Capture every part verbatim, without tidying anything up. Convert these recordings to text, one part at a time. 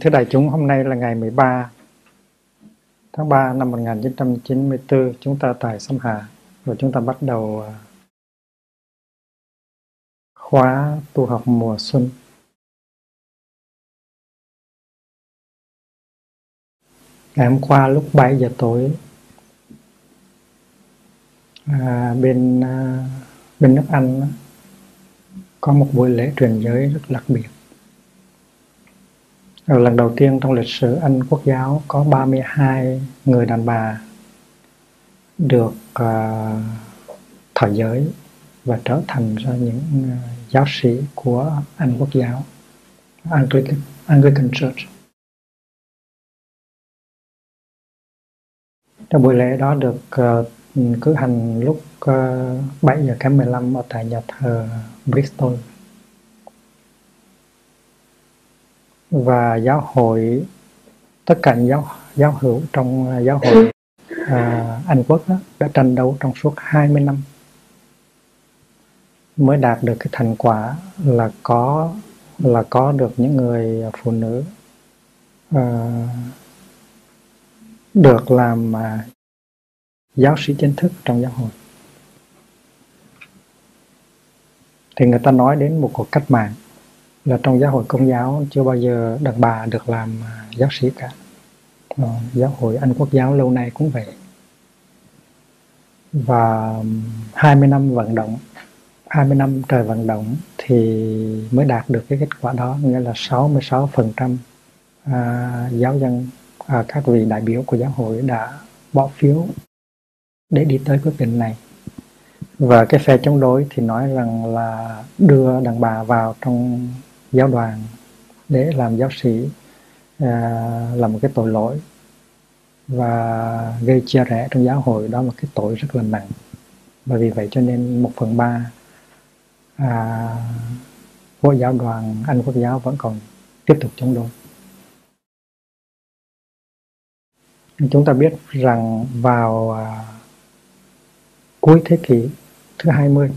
Thưa đại chúng, hôm nay là ngày mười ba tháng ba năm một nghìn chín trăm chín mươi tư, chúng ta tại Sâm Hà và chúng ta bắt đầu khóa tu học mùa xuân. Ngày hôm qua lúc bảy giờ tối, à, bên, à, bên nước Anh có một buổi lễ truyền giới rất đặc biệt. Lần đầu tiên trong lịch sử Anh Quốc giáo có ba mươi hai người đàn bà được uh, thọ giới và trở thành ra những uh, giáo sĩ của Anh Quốc giáo, Anglican, Anglican Church. Trong buổi lễ đó được uh, cử hành lúc uh, bảy giờ kém mười lăm ở tại nhà thờ Bristol. Và giáo hội, tất cả giáo giáo hữu trong giáo hội à, Anh Quốc đó, đã tranh đấu trong suốt hai mươi năm mới đạt được cái thành quả là có là có được những người phụ nữ à, được làm à, giáo sĩ chính thức trong giáo hội. Thì người ta nói đến một cuộc cách mạng, là trong giáo hội Công giáo chưa bao giờ đàn bà được làm giáo sĩ cả. Ờ, giáo hội Anh Quốc giáo lâu nay cũng vậy. Và hai mươi năm vận động, hai mươi năm trời vận động thì mới đạt được cái kết quả đó, nghĩa là sáu mươi sáu phần trăm à, giáo dân, à, các vị đại biểu của giáo hội đã bỏ phiếu để đi tới quyết định này. Và cái phe chống đối thì nói rằng là đưa đàn bà vào trong giáo đoàn để làm giáo sĩ à, là một cái tội lỗi, và gây chia rẽ trong giáo hội, đó là cái tội rất là nặng. Và vì vậy cho nên một phần ba à, của giáo đoàn Anh Quốc giáo vẫn còn tiếp tục chống đối. Chúng ta biết rằng vào à, cuối thế kỷ thứ hai mươi,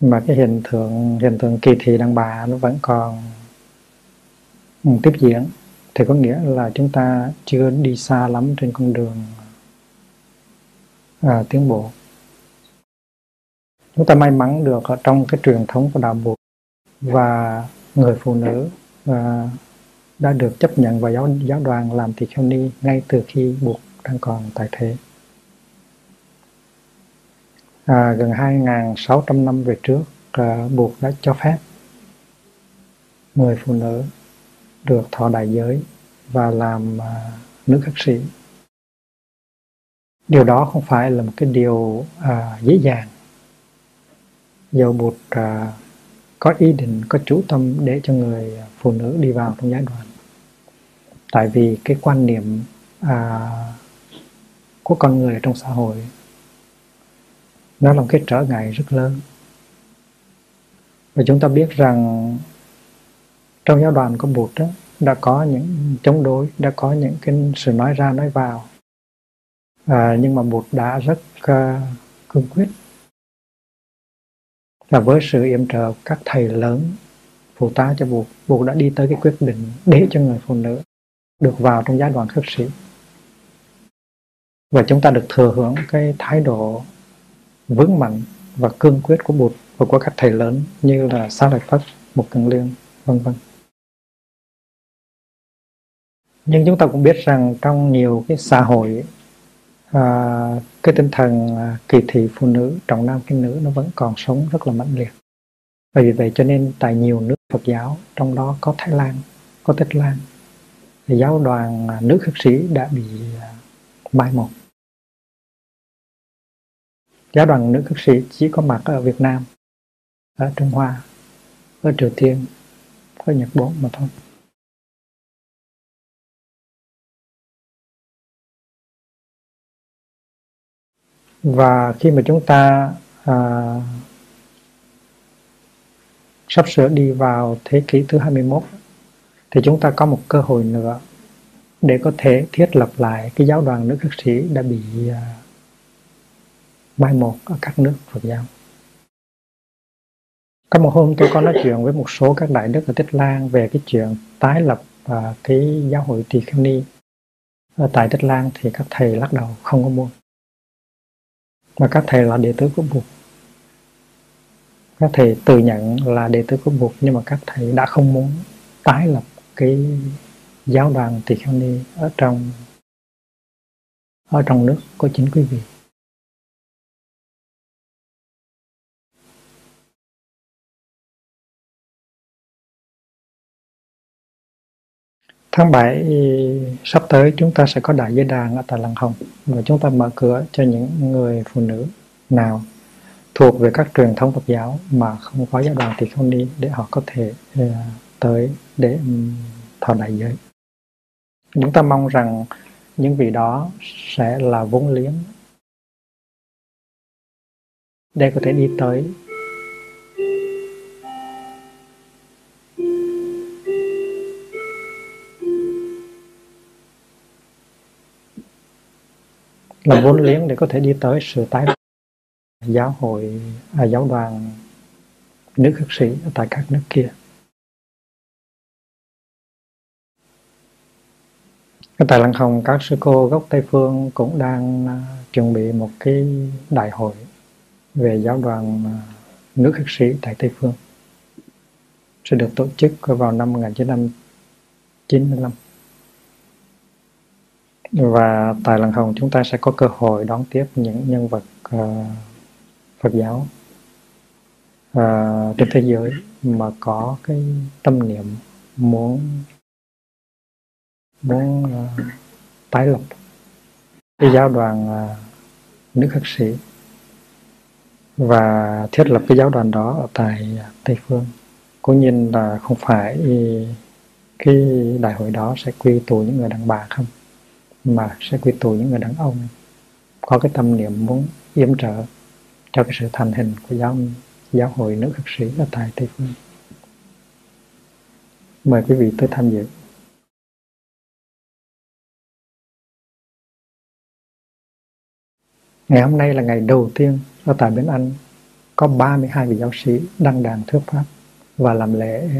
mà cái hiện tượng hiện tượng kỳ thị đàn bà nó vẫn còn tiếp diễn, thì có nghĩa là chúng ta chưa đi xa lắm trên con đường à, tiến bộ. Chúng ta may mắn được ở trong cái truyền thống của đạo Phật, và người phụ nữ à, đã được chấp nhận vào giáo giáo đoàn làm tỳ kheo ni ngay từ khi Phật đang còn tại thế. À, gần hai nghìn sáu trăm năm về trước, à, Phật đã cho phép người phụ nữ được thọ đại giới và làm à, nữ khất sĩ. Điều đó không phải là một cái điều à, dễ dàng. Dầu Phật à, có ý định, có chủ tâm để cho người phụ nữ đi vào trong giáo đoàn. Tại vì cái quan niệm à, của con người trong xã hội, nó là một cái trở ngại rất lớn. Và chúng ta biết rằng trong giáo đoàn của Phật đó, đã có những chống đối, đã có những cái sự nói ra nói vào, à, nhưng mà Phật đã rất uh, cương quyết. Và với sự yểm trợ của các thầy lớn phụ tá cho Phật, Phật đã đi tới cái quyết định để cho người phụ nữ được vào trong giáo đoàn khất sĩ. Và chúng ta được thừa hưởng cái thái độ vững mạnh và cương quyết của Phật và của các thầy lớn như là Xá Lợi Phất, Mục Cần Liên, vân vân. Nhưng chúng ta cũng biết rằng trong nhiều cái xã hội, à, cái tinh thần kỳ thị phụ nữ, trọng nam khinh nữ nó vẫn còn sống rất là mãnh liệt. Và vì vậy cho nên tại nhiều nước Phật giáo, trong đó có Thái Lan, có Tích Lan, thì giáo đoàn nữ khất sĩ đã bị mai một. Giáo đoàn nữ khất sĩ chỉ có mặt ở Việt Nam, ở Trung Hoa, ở Triều Tiên, ở Nhật Bản mà thôi. Và khi mà chúng ta à, sắp sửa đi vào thế kỷ thứ hai mươi mốt, thì chúng ta có một cơ hội nữa để có thể thiết lập lại cái giáo đoàn nữ khất sĩ đã bị à, mai một ở các nước Phật giáo. Có một hôm tôi có nói chuyện với một số các đại đức ở Tích Lan về cái chuyện tái lập và cái giáo hội Tỳ Kheo Ni ở tại Tích Lan, thì các thầy lắc đầu không có muốn. Mà các thầy là đệ tử của Bụt, các thầy tự nhận là đệ tử của Bụt, nhưng mà các thầy đã không muốn tái lập cái giáo đoàn Tỳ Kheo Ni ở trong ở trong nước của chính quý vị. Tháng bảy sắp tới chúng ta sẽ có đại giới đàn ở tại Lăng Hồng, và chúng ta mở cửa cho những người phụ nữ nào thuộc về các truyền thống Phật giáo mà không có giáo đoàn Tỳ Kheo Ni để họ có thể uh, tới để um, thọ đại giới. Chúng ta mong rằng những vị đó sẽ là vốn liếng để có thể đi tới là vốn liếng để có thể đi tới sự tái giáo hội à, giáo đoàn nữ khất sĩ ở tại các nước kia. Tại Lăng Hồng, các sư cô gốc Tây Phương cũng đang chuẩn bị một cái đại hội về giáo đoàn nữ khất sĩ tại Tây Phương, sẽ được tổ chức vào năm một nghìn chín trăm chín mươi lăm. Và tại Lăng Hồng chúng ta sẽ có cơ hội đón tiếp những nhân vật uh, Phật giáo uh, trên thế giới mà có cái tâm niệm muốn muốn uh, tái lập cái giáo đoàn uh, nữ khất sĩ và thiết lập cái giáo đoàn đó ở tại Tây Phương. Cố nhiên là không phải cái đại hội đó sẽ quy tụ những người đàn bà không, mà sẽ quy tụ những người đàn ông có cái tâm niệm muốn yểm trợ cho cái sự thành hình của giáo, giáo hội nữ khất sĩ ở tại Tây Phương. Mời quý vị tới tham dự. Ngày hôm nay là ngày đầu tiên ở tại bên Anh có ba mươi hai vị giáo sĩ đăng đàn thuyết pháp và làm lễ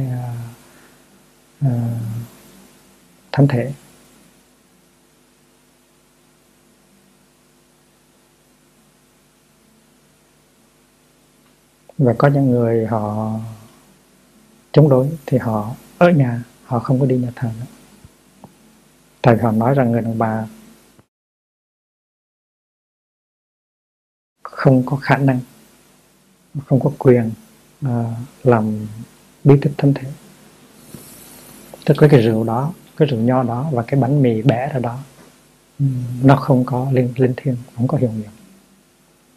uh, uh, thánh thể. Và có những người họ chống đối thì họ ở nhà, họ không có đi nhà thờ nữa. Tại họ nói rằng người đàn bà không có khả năng, không có quyền uh, làm bí tích thánh thể. Tức là cái rượu đó, cái rượu nho đó và cái bánh mì bẻ ra đó, nó không có linh, linh thiêng, không có hiệu nghiệm.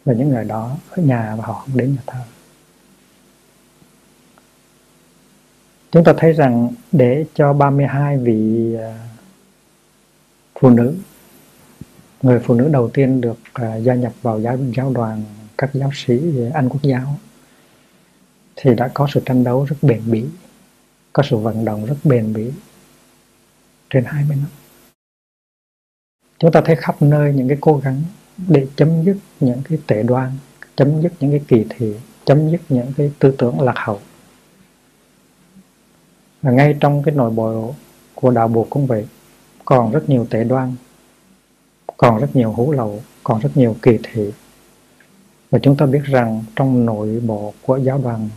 Và những người đó ở nhà và họ không đến nhà thờ. Chúng ta thấy rằng để cho ba mươi hai vị phụ nữ, người phụ nữ đầu tiên được gia nhập vào giáo, giáo đoàn các giáo sĩ Anh Quốc giáo, thì đã có sự tranh đấu rất bền bỉ, có sự vận động rất bền bỉ trên hai mươi năm. Chúng ta thấy khắp nơi những cái cố gắng để chấm dứt những cái tệ đoan, chấm dứt những cái kỳ thị, chấm dứt những cái tư tưởng lạc hậu. Và ngay trong cái nội bộ của đạo Bụt cũng vậy, còn rất nhiều tệ đoan, còn rất nhiều hú lậu, còn rất nhiều kỳ thị. Và chúng ta biết rằng trong nội bộ của giáo đoàn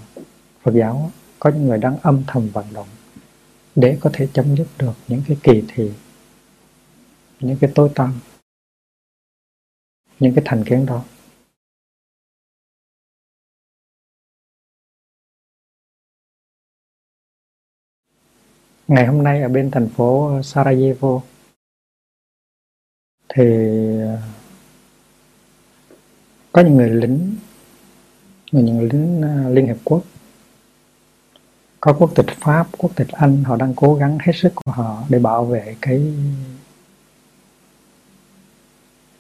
Phật giáo có những người đang âm thầm vận động để có thể chấm dứt được những cái kỳ thị, những cái tối tăm, những cái thành kiến đó. Ngày hôm nay ở bên thành phố Sarajevo thì có những người lính, những lính Liên Hiệp Quốc, có quốc tịch Pháp, quốc tịch Anh, họ đang cố gắng hết sức của họ để bảo vệ cái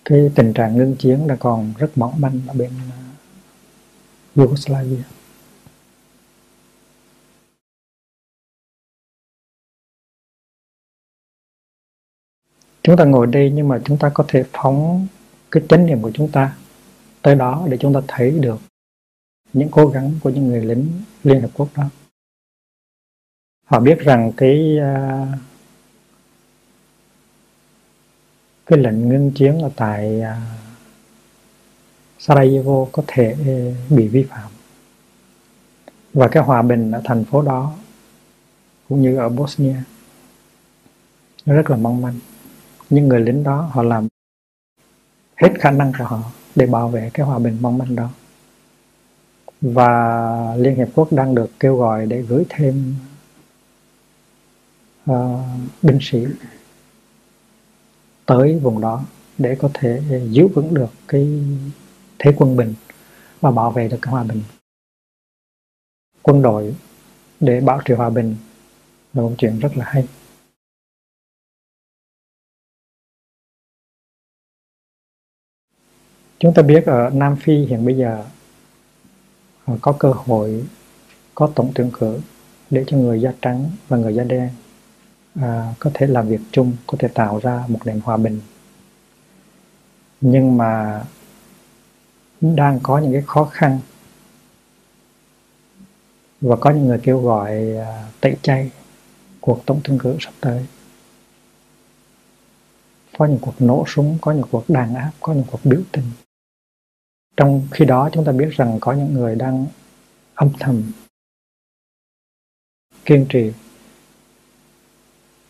cái tình trạng ngưng chiến đã còn rất mỏng manh ở bên Yugoslavia. Chúng ta ngồi đây nhưng mà chúng ta có thể phóng cái chánh niệm của chúng ta tới đó để chúng ta thấy được những cố gắng của những người lính Liên Hợp Quốc đó. Họ biết rằng cái uh, cái lệnh ngưng chiến ở tại uh, Sarajevo có thể uh, bị vi phạm, và cái hòa bình ở thành phố đó cũng như ở Bosnia nó rất là mong manh. Những người lính đó họ làm hết khả năng của họ để bảo vệ cái hòa bình mong manh đó. Và Liên Hiệp Quốc đang được kêu gọi để gửi thêm uh, binh sĩ tới vùng đó để có thể giữ vững được cái thế quân bình và bảo vệ được cái hòa bình. Quân đội để bảo trì hòa bình là một chuyện rất là hay. Chúng ta biết ở Nam Phi hiện bây giờ có cơ hội có tổng tuyển cử để cho người da trắng và người da đen à, có thể làm việc chung, có thể tạo ra một nền hòa bình. Nhưng mà đang có những cái khó khăn và có những người kêu gọi tẩy chay cuộc tổng tuyển cử sắp tới. Có những cuộc nổ súng, có những cuộc đàn áp, có những cuộc biểu tình. Trong khi đó chúng ta biết rằng có những người đang âm thầm kiên trì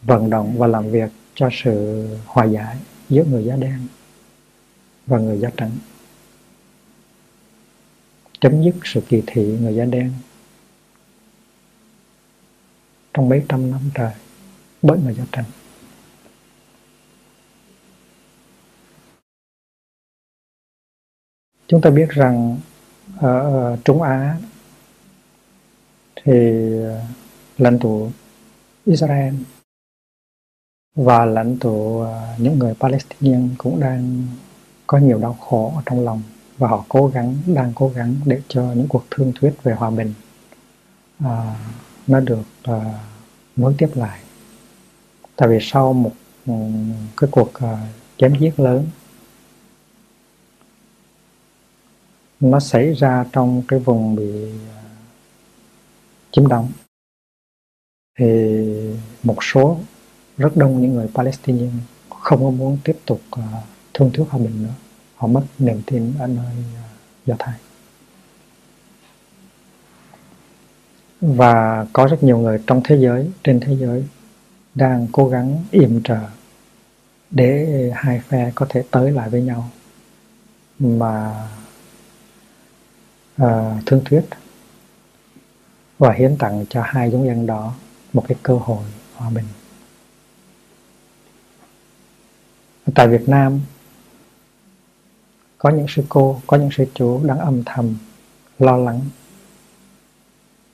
vận động và làm việc cho sự hòa giải giữa người da đen và người da trắng, chấm dứt sự kỳ thị người da đen trong mấy trăm năm trời bởi người da trắng. Chúng ta biết rằng ở Trung Á thì lãnh tụ Israel và lãnh tụ những người Palestinian cũng đang có nhiều đau khổ ở trong lòng, và họ cố gắng, đang cố gắng để cho những cuộc thương thuyết về hòa bình à, nó được à, nối tiếp lại. Tại vì sau một cái cuộc à, chém giết lớn nó xảy ra trong cái vùng bị chiếm đóng thì một số rất đông những người Palestinian không có muốn tiếp tục thương thuyết hòa bình nữa. Họ mất niềm tin ở nơi Do Thái. Và có rất nhiều người trong thế giới, trên thế giới đang cố gắng yểm trợ để hai phe có thể tới lại với nhau mà À, thương thuyết và hiến tặng cho hai giống dân đó một cái cơ hội hòa bình. Tại Việt Nam có những sư cô, có những sư chú đang âm thầm lo lắng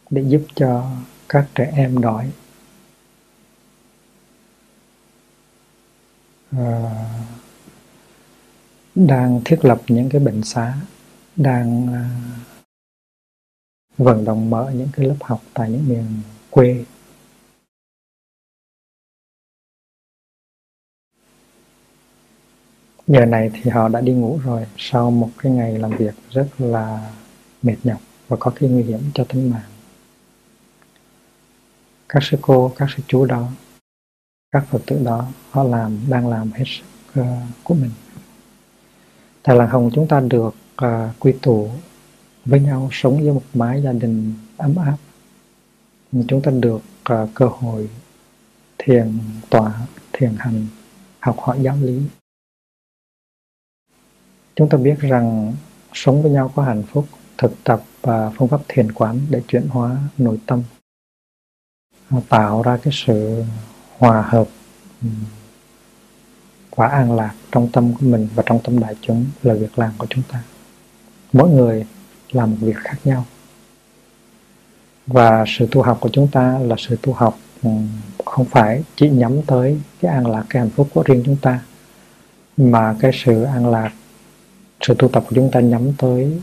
để giúp cho các trẻ em đói à, đang thiết lập những cái bệnh xá, đang à, vận động mở những cái lớp học tại những miền quê. Giờ này thì họ đã đi ngủ rồi sau một cái ngày làm việc rất là mệt nhọc và có khi nguy hiểm cho tính mạng. Các sư cô, các sư chú đó, các Phật tử đó, họ làm, đang làm hết sức uh, của mình. Tại Lăng Hồng chúng ta được uh, quy tụ với nhau, sống với một mái gia đình ấm áp. Chúng ta được uh, cơ hội thiền tọa, thiền hành, học hỏi giáo lý. Chúng ta biết rằng sống với nhau có hạnh phúc, thực tập uh, phương pháp thiền quán để chuyển hóa nội tâm, uh, tạo ra cái sự hòa hợp và an lạc trong tâm của mình và trong tâm đại chúng là việc làm của chúng ta. Mỗi người làm một việc khác nhau. Và sự tu học của chúng ta là sự tu học không phải chỉ nhắm tới cái an lạc, cái hạnh phúc của riêng chúng ta, mà cái sự an lạc, sự tu tập của chúng ta nhắm tới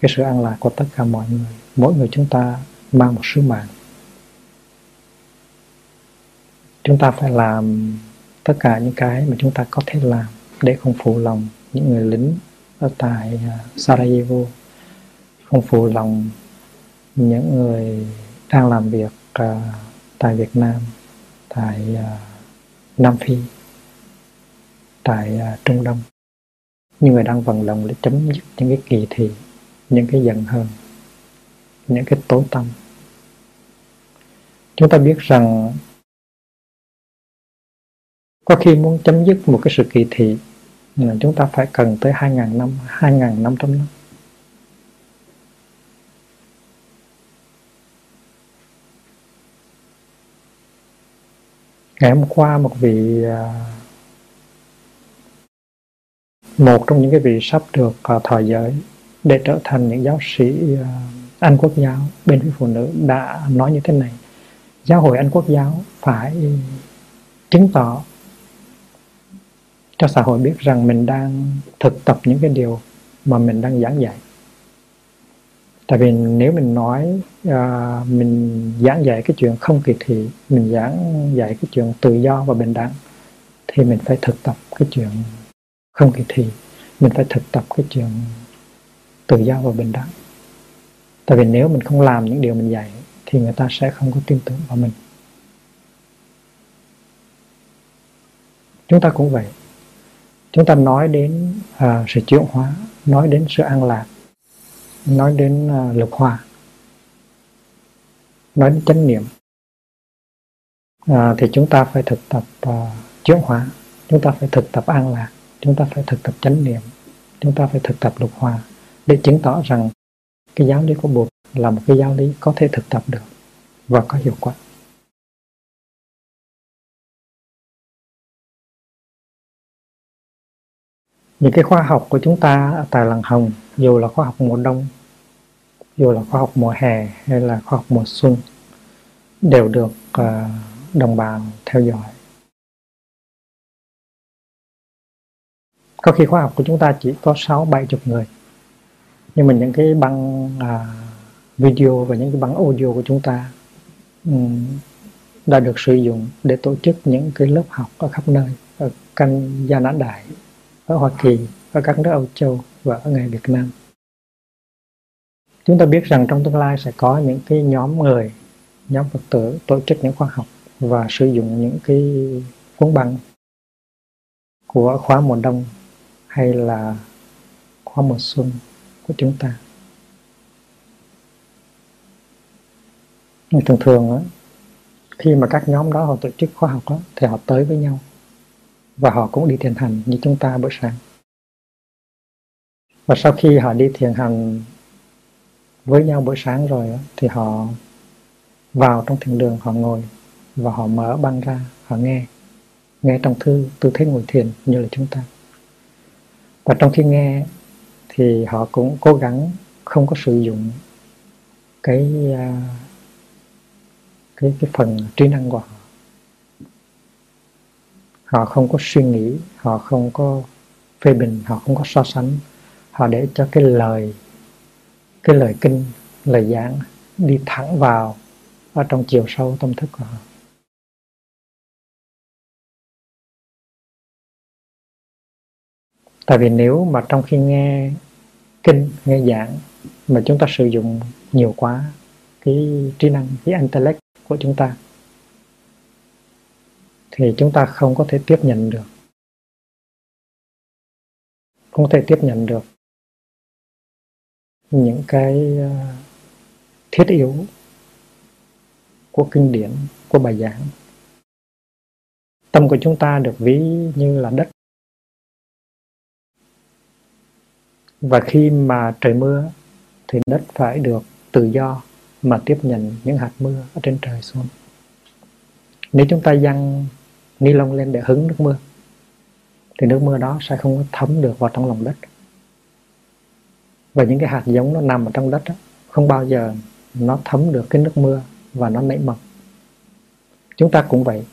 cái sự an lạc của tất cả mọi người. Mỗi người chúng ta mang một sứ mạng. Chúng ta phải làm tất cả những cái mà chúng ta có thể làm để không phụ lòng những người lính ở tại Sarajevo, không phụ lòng những người đang làm việc uh, tại Việt Nam, tại uh, Nam Phi, tại uh, Trung Đông. Những người đang vận động để chấm dứt những cái kỳ thị, những cái giận hờn, những cái tối tâm. Chúng ta biết rằng có khi muốn chấm dứt một cái sự kỳ thị, chúng ta phải cần tới hai nghìn năm, hai nghìn năm trăm năm. Ngày hôm qua một vị một trong những cái vị sắp được thọ giới để trở thành những giáo sĩ Anh Quốc giáo bên phía phụ nữ đã nói như thế này: giáo hội Anh Quốc giáo phải chứng tỏ cho xã hội biết rằng mình đang thực tập những cái điều mà mình đang giảng dạy. Tại vì nếu mình nói uh, mình giảng dạy cái chuyện không kỳ thị, mình giảng dạy cái chuyện tự do và bình đẳng, thì mình phải thực tập cái chuyện không kỳ thị, mình phải thực tập cái chuyện tự do và bình đẳng. Tại vì nếu mình không làm những điều mình dạy thì người ta sẽ không có tin tưởng vào mình. Chúng ta cũng vậy. Chúng ta nói đến uh, sự chuyển hóa, nói đến sự an lạc, nói đến uh, lục hòa, nói đến chánh niệm, uh, thì chúng ta phải thực tập uh, chuyển hóa, chúng ta phải thực tập an lạc, chúng ta phải thực tập chánh niệm, chúng ta phải thực tập lục hòa, để chứng tỏ rằng cái giáo lý của Bụt là một cái giáo lý có thể thực tập được và có hiệu quả. Những cái khoa học của chúng ta tại Lăng Hồng, dù là khoa học mùa đông, dù là khoa học mùa hè hay là khoa học mùa xuân, đều được uh, đồng bào theo dõi. Có khi khoa học của chúng ta chỉ có sáu bảy mươi người, nhưng mà những cái băng uh, video và những cái băng audio của chúng ta um, đã được sử dụng để tổ chức những cái lớp học ở khắp nơi, ở căn gia nã đại, ở Hoa Kỳ, ở các nước Âu Châu và ở ngay Việt Nam. Chúng ta biết rằng trong tương lai sẽ có những cái nhóm người, nhóm Phật tử tổ chức những khóa học và sử dụng những cái cuốn băng của khóa mùa đông hay là khóa mùa xuân của chúng ta. Thường thường đó, khi mà các nhóm đó họ tổ chức khóa học đó, thì họ tới với nhau. Và họ cũng đi thiền hành như chúng ta bữa sáng. Và sau khi họ đi thiền hành với nhau bữa sáng rồi, thì họ vào trong thiền đường, họ ngồi và họ mở băng ra, họ nghe. Nghe trong thư, tư thế ngồi thiền như là chúng ta. Và trong khi nghe thì họ cũng cố gắng không có sử dụng cái, cái, cái phần trí năng của họ. Họ không có suy nghĩ, họ không có phê bình, họ không có so sánh. Họ để cho cái lời, cái lời kinh, lời giảng đi thẳng vào ở trong chiều sâu tâm thức của họ. Tại vì nếu mà trong khi nghe kinh, nghe giảng mà chúng ta sử dụng nhiều quá cái trí năng, cái intellect của chúng ta, thì chúng ta không có thể tiếp nhận được. Không có thể tiếp nhận được những cái thiết yếu của kinh điển, của bài giảng. Tâm của chúng ta được ví như là đất. Và khi mà trời mưa thì đất phải được tự do mà tiếp nhận những hạt mưa ở trên trời xuống. Nếu chúng ta giăng ni lông lên để hứng nước mưa thì nước mưa đó sẽ không thấm được vào trong lòng đất, và những cái hạt giống nó nằm ở trong đất đó, không bao giờ nó thấm được cái nước mưa và nó nảy mầm. Chúng ta cũng vậy,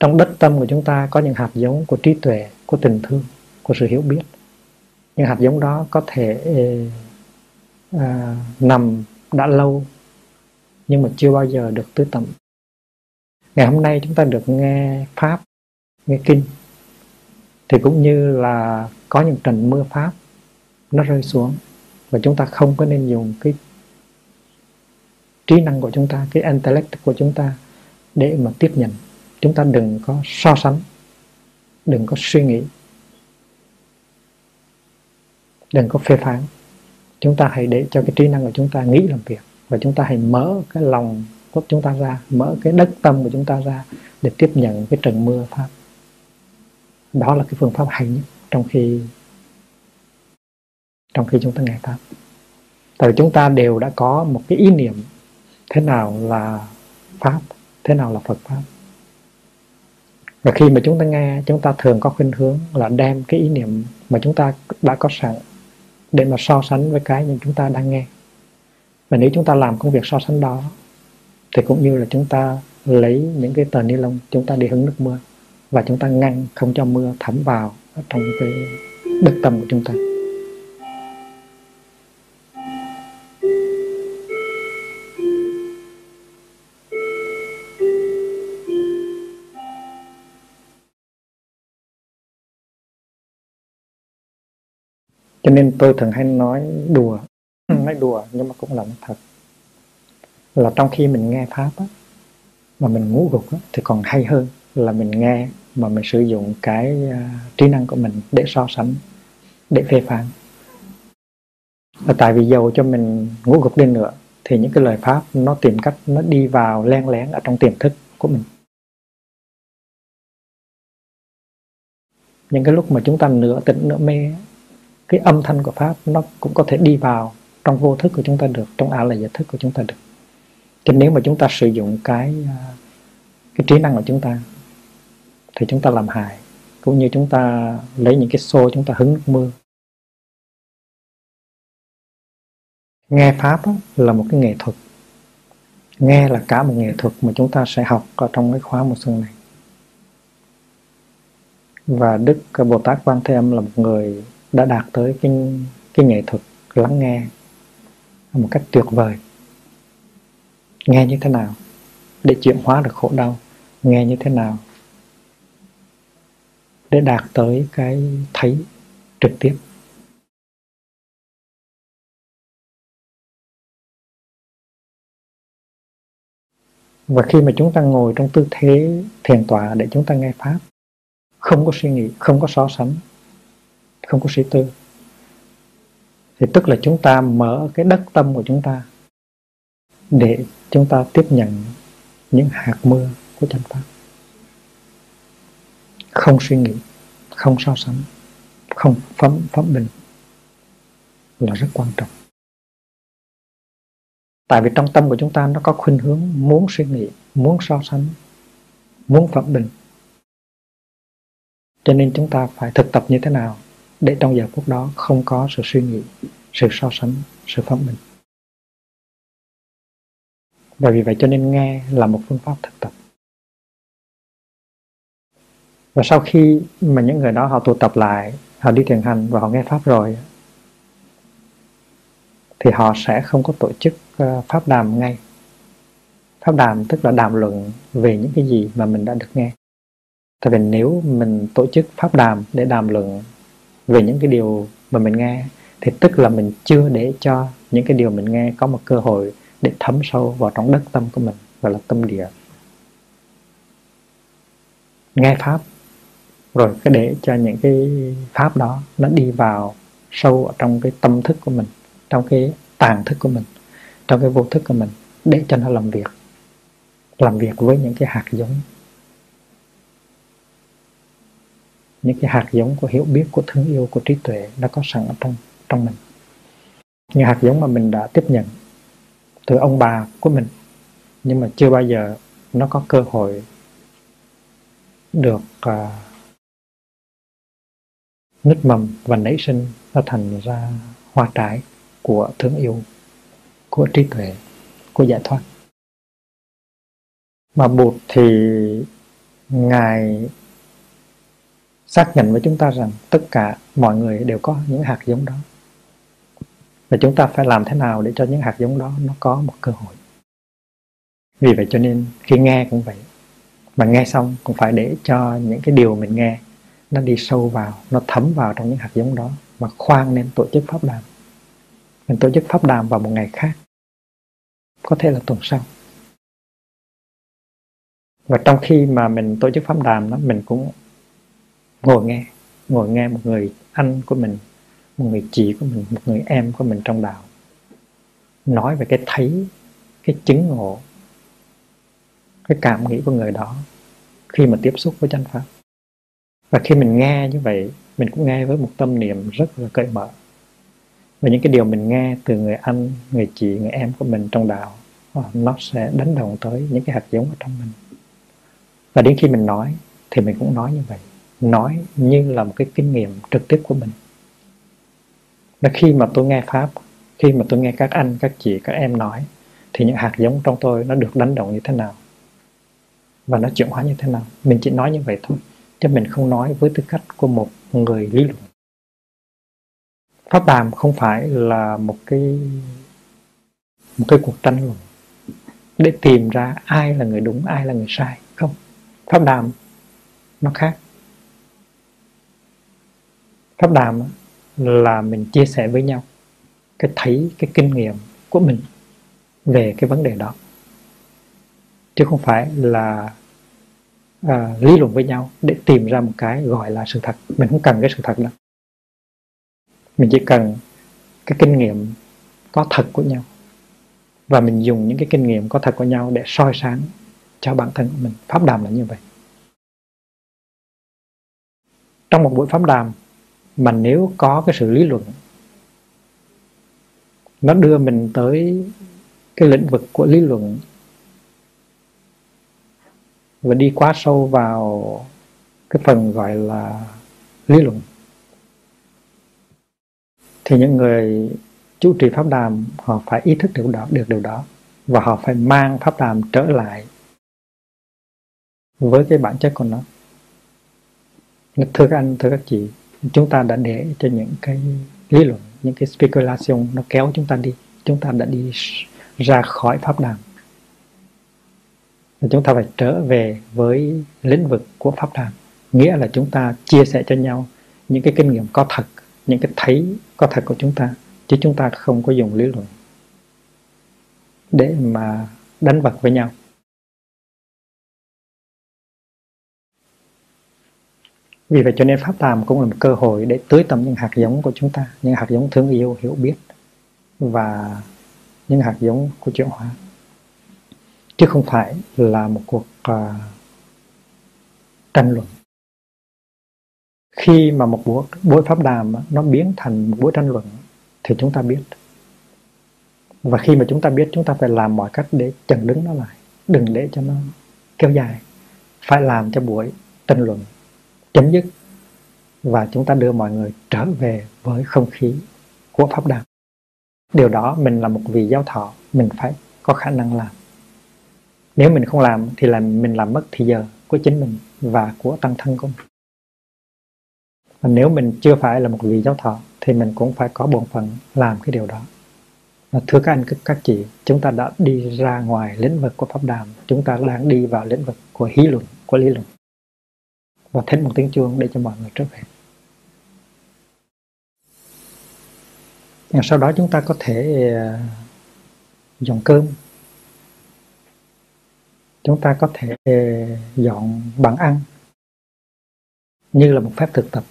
trong đất tâm của chúng ta có những hạt giống của trí tuệ, của tình thương, của sự hiểu biết. Những hạt giống đó có thể à, nằm đã lâu nhưng mà chưa bao giờ được tưới tẩm. Ngày hôm nay chúng ta được nghe Pháp, nghe Kinh, thì cũng như là có những trận mưa Pháp nó rơi xuống Và chúng ta không có nên dùng cái trí năng của chúng ta, cái intellect của chúng ta để mà tiếp nhận. Chúng ta đừng có so sánh, đừng có suy nghĩ, đừng có phê phán. Chúng ta hãy để cho cái trí năng của chúng ta nghĩ làm việc, và chúng ta hãy mở cái lòng của chúng ta ra, mở cái đất tâm của chúng ta ra để tiếp nhận cái trận mưa Pháp. Đó là cái phương pháp hay nhất trong khi trong khi chúng ta nghe Pháp. Tại chúng ta đều đã có một cái ý niệm thế nào là Pháp, thế nào là Phật Pháp. Và khi mà chúng ta nghe, chúng ta thường có khuynh hướng là đem cái ý niệm mà chúng ta đã có sẵn để mà so sánh với cái những chúng ta đang nghe. Và nếu chúng ta làm công việc so sánh đó thì cũng như là chúng ta lấy những cái tờ ni lông, chúng ta đi hứng nước mưa và chúng ta ngăn không cho mưa thấm vào trong cái đất tâm của chúng ta. Cho nên tôi thường hay nói đùa, nói đùa nhưng mà cũng là thật, là trong khi mình nghe Pháp á, mà mình ngủ gục á, thì còn hay hơn là mình nghe mà mình sử dụng cái uh, trí năng của mình để so sánh, để phê phán. Và tại vì dầu cho mình ngủ gục đi nữa thì những cái lời Pháp nó tìm cách nó đi vào len lén ở trong tiềm thức của mình. Những cái lúc mà chúng ta nửa tỉnh nửa mê, cái âm thanh của Pháp nó cũng có thể đi vào trong vô thức của chúng ta được, trong ảo là giải thức của chúng ta được. Cho nên nếu mà chúng ta sử dụng cái cái trí năng của chúng ta thì chúng ta làm hại, cũng như chúng ta lấy những cái xô chúng ta hứng nước mưa. Nghe Pháp là một cái nghệ thuật, nghe là cả một nghệ thuật mà chúng ta sẽ học ở trong cái khóa mùa xuân này. Và Đức Bồ Tát Quan Thế Âm là một người đã đạt tới cái, cái nghệ thuật lắng nghe một cách tuyệt vời. Nghe như thế nào để chuyển hóa được khổ đau, nghe như thế nào để đạt tới cái thấy trực tiếp. Và khi mà chúng ta ngồi trong tư thế thiền tọa để chúng ta nghe Pháp, không có suy nghĩ, không có so sánh, không có suy tư, thì tức là chúng ta mở cái đất tâm của chúng ta để chúng ta tiếp nhận những hạt mưa của chánh Pháp. Không suy nghĩ, không so sánh, không phán phán bình là rất quan trọng. Tại vì trong tâm của chúng ta nó có khuynh hướng muốn suy nghĩ, muốn so sánh, muốn phán bình. Cho nên chúng ta phải thực tập như thế nào để trong giờ phút đó không có sự suy nghĩ, sự so sánh, sự phán bình. Và vì vậy cho nên nghe là một phương pháp thực tập. Và sau khi mà những người đó họ tụ tập lại, họ đi thiền hành và họ nghe Pháp rồi, thì họ sẽ không có tổ chức Pháp đàm ngay. Pháp đàm tức là đàm luận về những cái gì mà mình đã được nghe. Tại vì nếu mình tổ chức Pháp đàm để đàm luận về những cái điều mà mình nghe thì tức là mình chưa để cho những cái điều mình nghe có một cơ hội để thấm sâu vào trong đất tâm của mình, gọi là tâm địa. Nghe Pháp rồi cái để cho những cái Pháp đó nó đi vào sâu ở trong cái tâm thức của mình, trong cái tàng thức của mình, trong cái vô thức của mình, để cho nó làm việc, làm việc với những cái hạt giống, những cái hạt giống của hiểu biết, của thương yêu, của trí tuệ nó có sẵn ở trong, trong mình. Những hạt giống mà mình đã tiếp nhận từ ông bà của mình, nhưng mà chưa bao giờ nó có cơ hội được uh, nứt mầm và nảy sinh ra thành ra hoa trái của thương yêu, của trí tuệ, của giải thoát. Mà Bụt thì Ngài xác nhận với chúng ta rằng tất cả mọi người đều có những hạt giống đó. Và chúng ta phải làm thế nào để cho những hạt giống đó nó có một cơ hội. Vì vậy cho nên khi nghe cũng vậy, mà nghe xong cũng phải để cho những cái điều mình nghe nó đi sâu vào, nó thấm vào trong những hạt giống đó, mà khoan nên tổ chức Pháp đàm. Mình tổ chức pháp đàm vào một ngày khác, có thể là tuần sau. Và trong khi mà mình tổ chức pháp đàm đó, mình cũng ngồi nghe, ngồi nghe một người anh của mình, một người chị của mình, một người em của mình trong đạo nói về cái thấy, cái chứng ngộ, cái cảm nghĩ của người đó khi mà tiếp xúc với chánh pháp. Và khi mình nghe như vậy, mình cũng nghe với một tâm niệm rất là cởi mở. Và những cái điều mình nghe từ người anh, người chị, người em của mình trong đạo, nó sẽ đánh đồng tới những cái hạt giống ở trong mình. Và đến khi mình nói thì mình cũng nói như vậy, nói như là một cái kinh nghiệm trực tiếp của mình. Và khi mà tôi nghe pháp, khi mà tôi nghe các anh, các chị, các em nói, thì những hạt giống trong tôi nó được đánh động như thế nào và nó chuyển hóa như thế nào. Mình chỉ nói như vậy thôi, chứ mình không nói với tư cách của một người lý luận. Pháp đàm không phải là một cái một cái cuộc tranh luận để tìm ra ai là người đúng, ai là người sai. Không, pháp đàm nó khác. Pháp đàm là mình chia sẻ với nhau cái thấy, cái kinh nghiệm của mình về cái vấn đề đó, chứ không phải là à, lý luận với nhau để tìm ra một cái gọi là sự thật. Mình không cần cái sự thật đâu, mình chỉ cần cái kinh nghiệm có thật của nhau, và mình dùng những cái kinh nghiệm có thật của nhau để soi sáng cho bản thân của mình. Pháp đàm là như vậy. Trong một buổi pháp đàm mà nếu có cái sự lý luận, nó đưa mình tới cái lĩnh vực của lý luận và đi quá sâu vào cái phần gọi là lý luận, thì những người chủ trì pháp đàm họ phải ý thức được đó, được điều đó, và họ phải mang pháp đàm trở lại với cái bản chất của nó. Thưa các anh, thưa các chị, chúng ta đã để cho những cái lý luận, những cái speculation nó kéo chúng ta đi. Chúng ta đã đi ra khỏi pháp đàm. Chúng ta phải trở về với lĩnh vực của pháp đàm, nghĩa là chúng ta chia sẻ cho nhau những cái kinh nghiệm có thật, những cái thấy có thật của chúng ta, chứ chúng ta không có dùng lý luận để mà đánh vật với nhau. Vì vậy cho nên pháp đàm cũng là một cơ hội để tưới tẩm những hạt giống của chúng ta, những hạt giống thương yêu, hiểu biết và những hạt giống của chuyển hóa, chứ không phải là một cuộc uh, tranh luận. Khi mà một buổi, buổi pháp đàm nó biến thành một buổi tranh luận thì chúng ta biết, và khi mà chúng ta biết, chúng ta phải làm mọi cách để chặn đứng nó lại, đừng để cho nó kéo dài. Phải làm cho buổi tranh luận chấm dứt và chúng ta đưa mọi người trở về với không khí của pháp đàm. Điều đó mình là một vị giáo thọ, mình phải có khả năng làm. Nếu mình không làm thì là mình làm mất thì giờ của chính mình và của tăng thân của mình. Và nếu mình chưa phải là một vị giáo thọ thì mình cũng phải có bổn phận làm cái điều đó. Và thưa các anh, các chị, chúng ta đã đi ra ngoài lĩnh vực của pháp đàm, chúng ta đang đi vào lĩnh vực của hí luận, của lý luận. Và thêm một tiếng chuông để cho mọi người trở về. Sau đó chúng ta có thể dọn cơm, chúng ta có thể dọn bàn ăn như là một phép thực tập.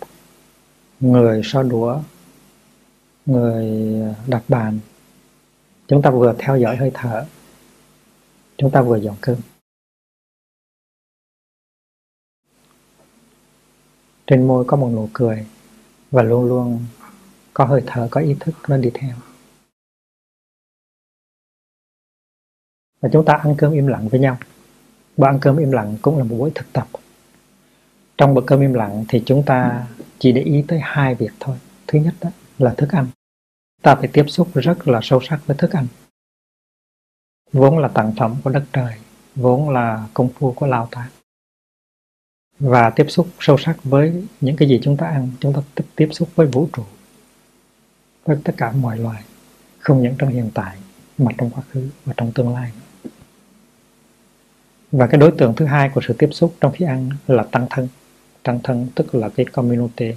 Người so đũa, người đặt bàn, chúng ta vừa theo dõi hơi thở, chúng ta vừa dọn cơm. Trên môi có một nụ cười và luôn luôn có hơi thở, có ý thức nó đi theo. Và chúng ta ăn cơm im lặng với nhau. Bữa ăn cơm im lặng cũng là một buổi thực tập. Trong bữa cơm im lặng thì chúng ta chỉ để ý tới hai việc thôi. Thứ nhất đó là thức ăn. Ta phải tiếp xúc rất là sâu sắc với thức ăn, vốn là tặng phẩm của đất trời, vốn là công phu của Lao Ta. Và tiếp xúc sâu sắc với những cái gì chúng ta ăn, chúng ta tiếp xúc với vũ trụ, với tất cả mọi loài, không những trong hiện tại mà trong quá khứ và trong tương lai. Và cái đối tượng thứ hai của sự tiếp xúc trong khi ăn là tăng thân. Tăng thân tức là cái community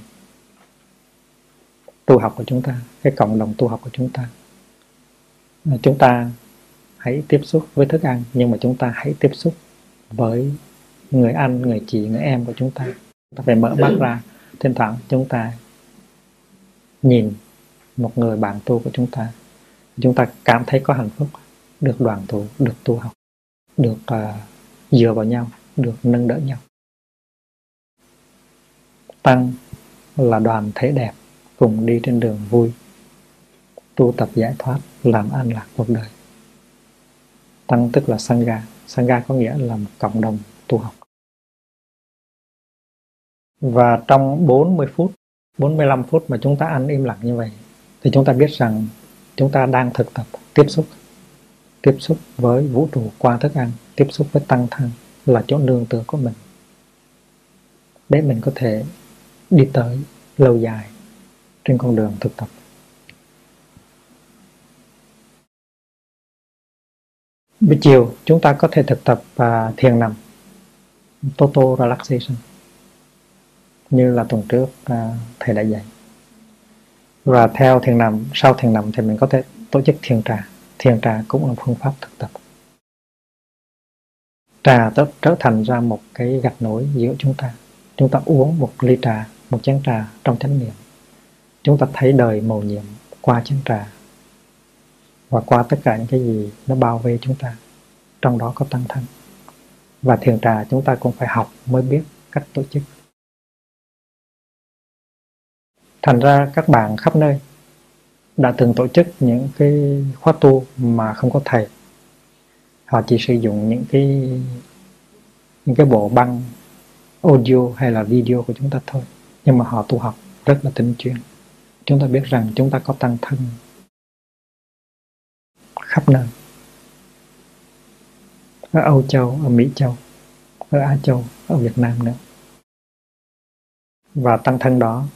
tu học của chúng ta, cái cộng đồng tu học của chúng ta, chúng ta hãy tiếp xúc với thức ăn, nhưng mà chúng ta hãy tiếp xúc với người anh, người chị, người em của chúng ta. Chúng ta phải mở mắt ra, thỉnh thoảng chúng ta nhìn một người bạn tu của chúng ta, chúng ta cảm thấy có hạnh phúc, được đoàn tụ, được tu học, được uh, dựa vào nhau, được nâng đỡ nhau. Tăng là đoàn thể đẹp, cùng đi trên đường vui, tu tập giải thoát, làm an lạc cuộc đời. Tăng tức là Sangha, Sangha có nghĩa là một cộng đồng tu học. Và trong bốn mươi phút, bốn mươi lăm phút mà chúng ta ăn im lặng như vậy, thì chúng ta biết rằng chúng ta đang thực tập tiếp xúc, tiếp xúc với vũ trụ qua thức ăn, tiếp xúc với tăng thân là chỗ nương tựa của mình, để mình có thể đi tới lâu dài trên con đường thực tập. Buổi chiều chúng ta có thể thực tập uh, thiền nằm, Total Relaxation, như là tuần trước uh, thầy đã dạy. Và theo thiền nằm, sau thiền nằm thì mình có thể tổ chức thiền trà. Thiền trà cũng là phương pháp thực tập. Trà trở thành ra một cái gạch nối giữa chúng ta. Chúng ta uống một ly trà, một chén trà trong chánh niệm. Chúng ta thấy đời mầu nhiệm qua chén trà và qua tất cả những cái gì nó bao vây chúng ta, trong đó có tăng thân. Và thiền trà chúng ta cũng phải học mới biết cách tổ chức. Thành ra các bạn khắp nơi đã từng tổ chức những cái khóa tu mà không có thầy. Họ chỉ sử dụng những cái những cái bộ băng audio hay là video của chúng ta thôi. Nhưng mà họ tu học rất là tinh chuyên. Chúng ta biết rằng chúng ta có tăng thân khắp nơi. Ở Âu Châu, ở Mỹ Châu, ở Á Châu, ở Việt Nam nữa. Và tăng thân đó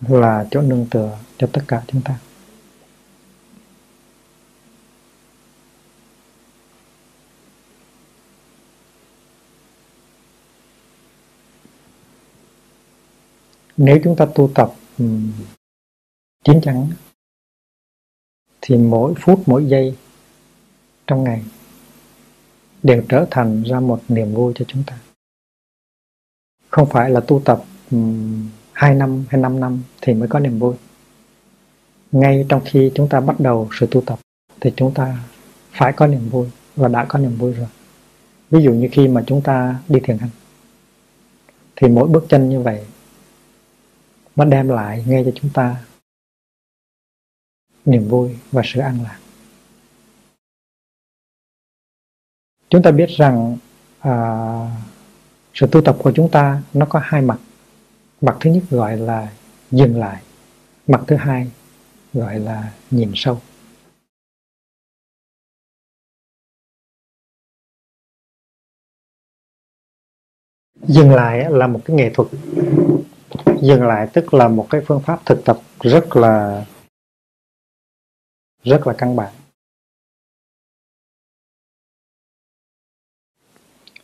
là chỗ nương tựa cho tất cả chúng ta. Nếu chúng ta tu tập um, chín chắn thì mỗi phút, mỗi giây trong ngày đều trở thành ra một niềm vui cho chúng ta. Không phải là tu tập um, hai năm hay năm năm thì mới có niềm vui. Ngay trong khi chúng ta bắt đầu sự tu tập thì chúng ta phải có niềm vui và đã có niềm vui rồi. Ví dụ như khi mà chúng ta đi thiền hành thì mỗi bước chân như vậy nó đem lại ngay cho chúng ta niềm vui và sự an lạc. Chúng ta biết rằng à, sự tu tập của chúng ta nó có hai mặt. Mặt thứ nhất gọi là dừng lại, mặt thứ hai gọi là nhìn sâu. Dừng lại là một cái nghệ thuật. Dừng lại tức là một cái phương pháp thực tập rất là rất là căn bản.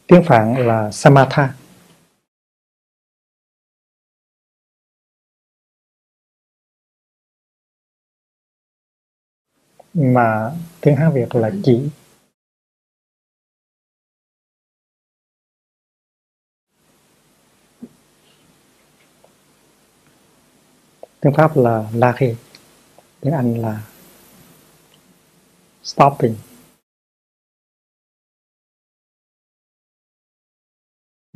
Tiếng Phạn là Samatha. Mà tiếng Hán Việt là chỉ. Tiếng Pháp là la khê, tiếng Anh là stopping.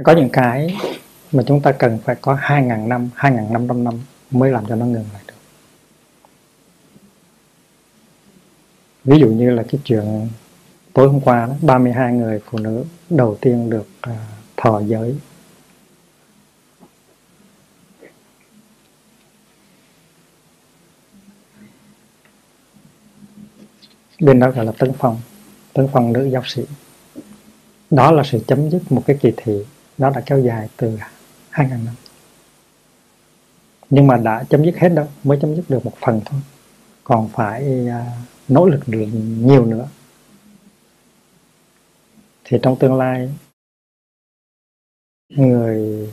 Có những cái mà chúng ta cần phải có hai nghìn năm, hai nghìn năm trăm năm mới làm cho nó ngừng lại được. Ví dụ như là cái chuyện tối hôm qua đó, ba mươi hai người phụ nữ đầu tiên được uh, thọ giới. Bên đó gọi là tấn phong, tấn phong nữ giáo sĩ. Đó là sự chấm dứt một cái kỳ thị, nó đã kéo dài từ hai nghìn năm. Nhưng mà đã chấm dứt hết đâu, mới chấm dứt được một phần thôi. Còn phải... Uh, nỗ lực được nhiều nữa. Thì trong tương lai người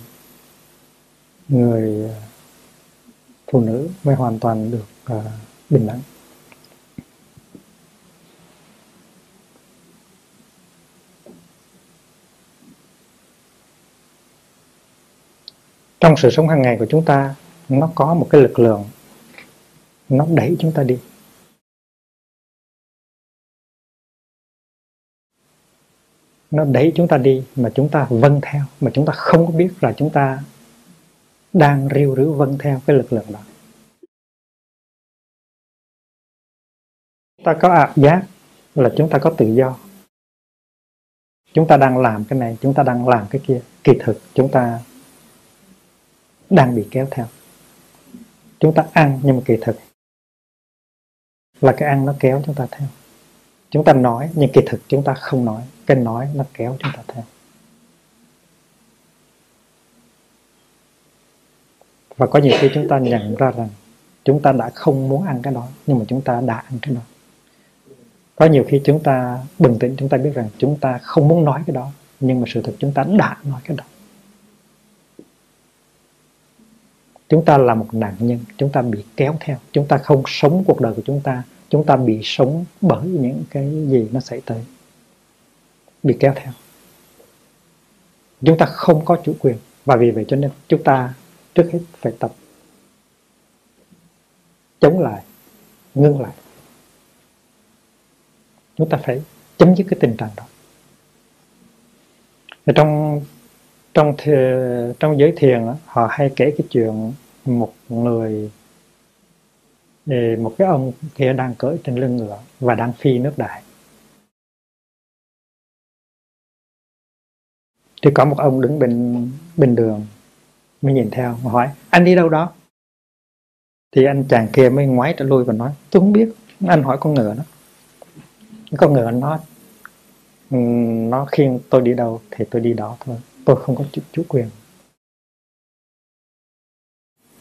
người phụ nữ mới hoàn toàn được uh, bình đẳng. trong sự sống hàng ngày của chúng ta, nó có một cái lực lượng nó đẩy chúng ta đi. Nó đẩy chúng ta đi mà chúng ta vâng theo, mà chúng ta không có biết là chúng ta đang ríu rứu vâng theo cái lực lượng đó. Ta có ảo giác là chúng ta có tự do. Chúng ta đang làm cái này, chúng ta đang làm cái kia. Kỳ thực chúng ta đang bị kéo theo. Chúng ta ăn nhưng mà kỳ thực là cái ăn nó kéo chúng ta theo. Chúng ta nói nhưng kỳ thực chúng ta không nói. Cái nói nó kéo chúng ta theo. Và có nhiều khi chúng ta nhận ra rằng chúng ta đã không muốn ăn cái đó, nhưng mà chúng ta đã ăn cái đó. Có nhiều khi chúng ta bình tĩnh, chúng ta biết rằng chúng ta không muốn nói cái đó, nhưng mà sự thật chúng ta đã nói cái đó. Chúng ta là một nạn nhân, chúng ta bị kéo theo. Chúng ta không sống cuộc đời của chúng ta, chúng ta bị sống bởi những cái gì nó xảy tới. Bị kéo theo. Chúng ta không có chủ quyền. Và vì vậy cho nên chúng ta trước hết phải tập chống lại, ngưng lại. Chúng ta phải chấm dứt cái tình trạng đó. Và trong trong trong giới thiền đó, họ hay kể cái chuyện một người, một cái ông kia đang cưỡi trên lưng ngựa và đang phi nước đại. Thì có một ông đứng bên bên đường mới nhìn theo mà hỏi: anh đi đâu đó? Thì anh chàng kia mới ngoái trở lui và nói: tôi không biết. Anh hỏi con ngựa đó. Con ngựa nó nó khiêng tôi đi đâu thì tôi đi đó thôi. Tôi không có chủ quyền.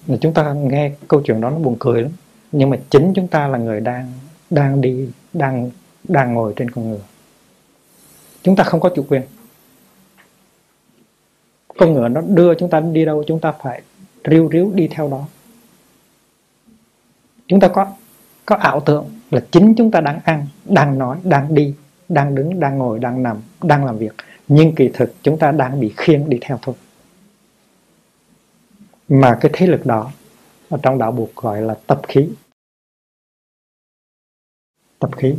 Mà chúng ta nghe câu chuyện đó nó buồn cười lắm. Nhưng mà chính chúng ta là người đang đang đi đang đang ngồi trên con ngựa. Chúng ta không có chủ quyền. Con ngựa nó đưa chúng ta đi đâu, chúng ta phải riu riu đi theo đó. Chúng ta có có ảo tưởng là chính chúng ta đang ăn, đang nói, đang đi, đang đứng, đang ngồi, đang nằm, đang làm việc. Nhưng kỳ thực chúng ta đang bị khiêng đi theo thôi. Mà cái thế lực đó ở trong đạo Phật gọi là tập khí. Tập khí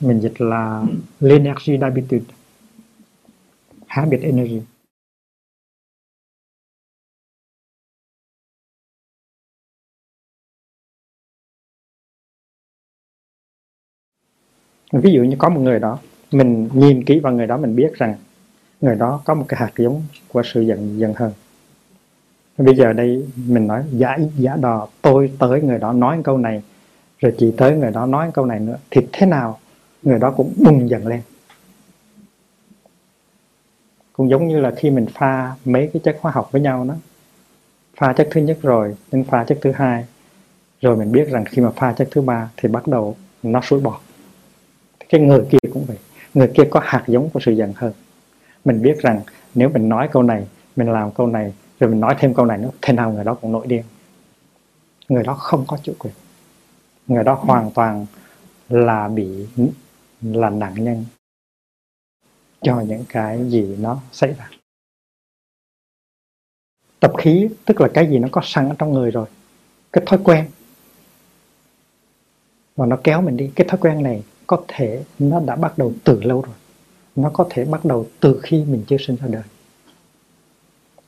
mình dịch là l'énergie d'habitude, habit energy. Ví dụ như có một người đó, mình nhìn kỹ vào người đó, mình biết rằng người đó có một cái hạt giống của sự giận giận hờn. Bây giờ đây mình nói giả giả đò, tôi tới người đó nói câu này, rồi chị tới người đó nói câu này nữa, thì thế nào người đó cũng bùng giận lên. Cũng giống như là khi mình pha mấy cái chất hóa học với nhau đó, pha chất thứ nhất rồi đến pha chất thứ hai, rồi mình biết rằng khi mà pha chất thứ ba thì bắt đầu nó sủi bọt. Cái người kia cũng vậy. Người kia có hạt giống của sự giận hờn. Mình biết rằng nếu mình nói câu này, mình làm câu này, rồi mình nói thêm câu này nữa, thế nào người đó cũng nổi điên. Người đó không có chủ quyền. Người đó hoàn toàn là bị là nạn nhân cho những cái gì nó xảy ra. Tập khí tức là cái gì nó có sẵn ở trong người rồi. Cái thói quen mà nó kéo mình đi. Cái thói quen này có thể nó đã bắt đầu từ lâu rồi. Nó có thể bắt đầu từ khi mình chưa sinh ra đời.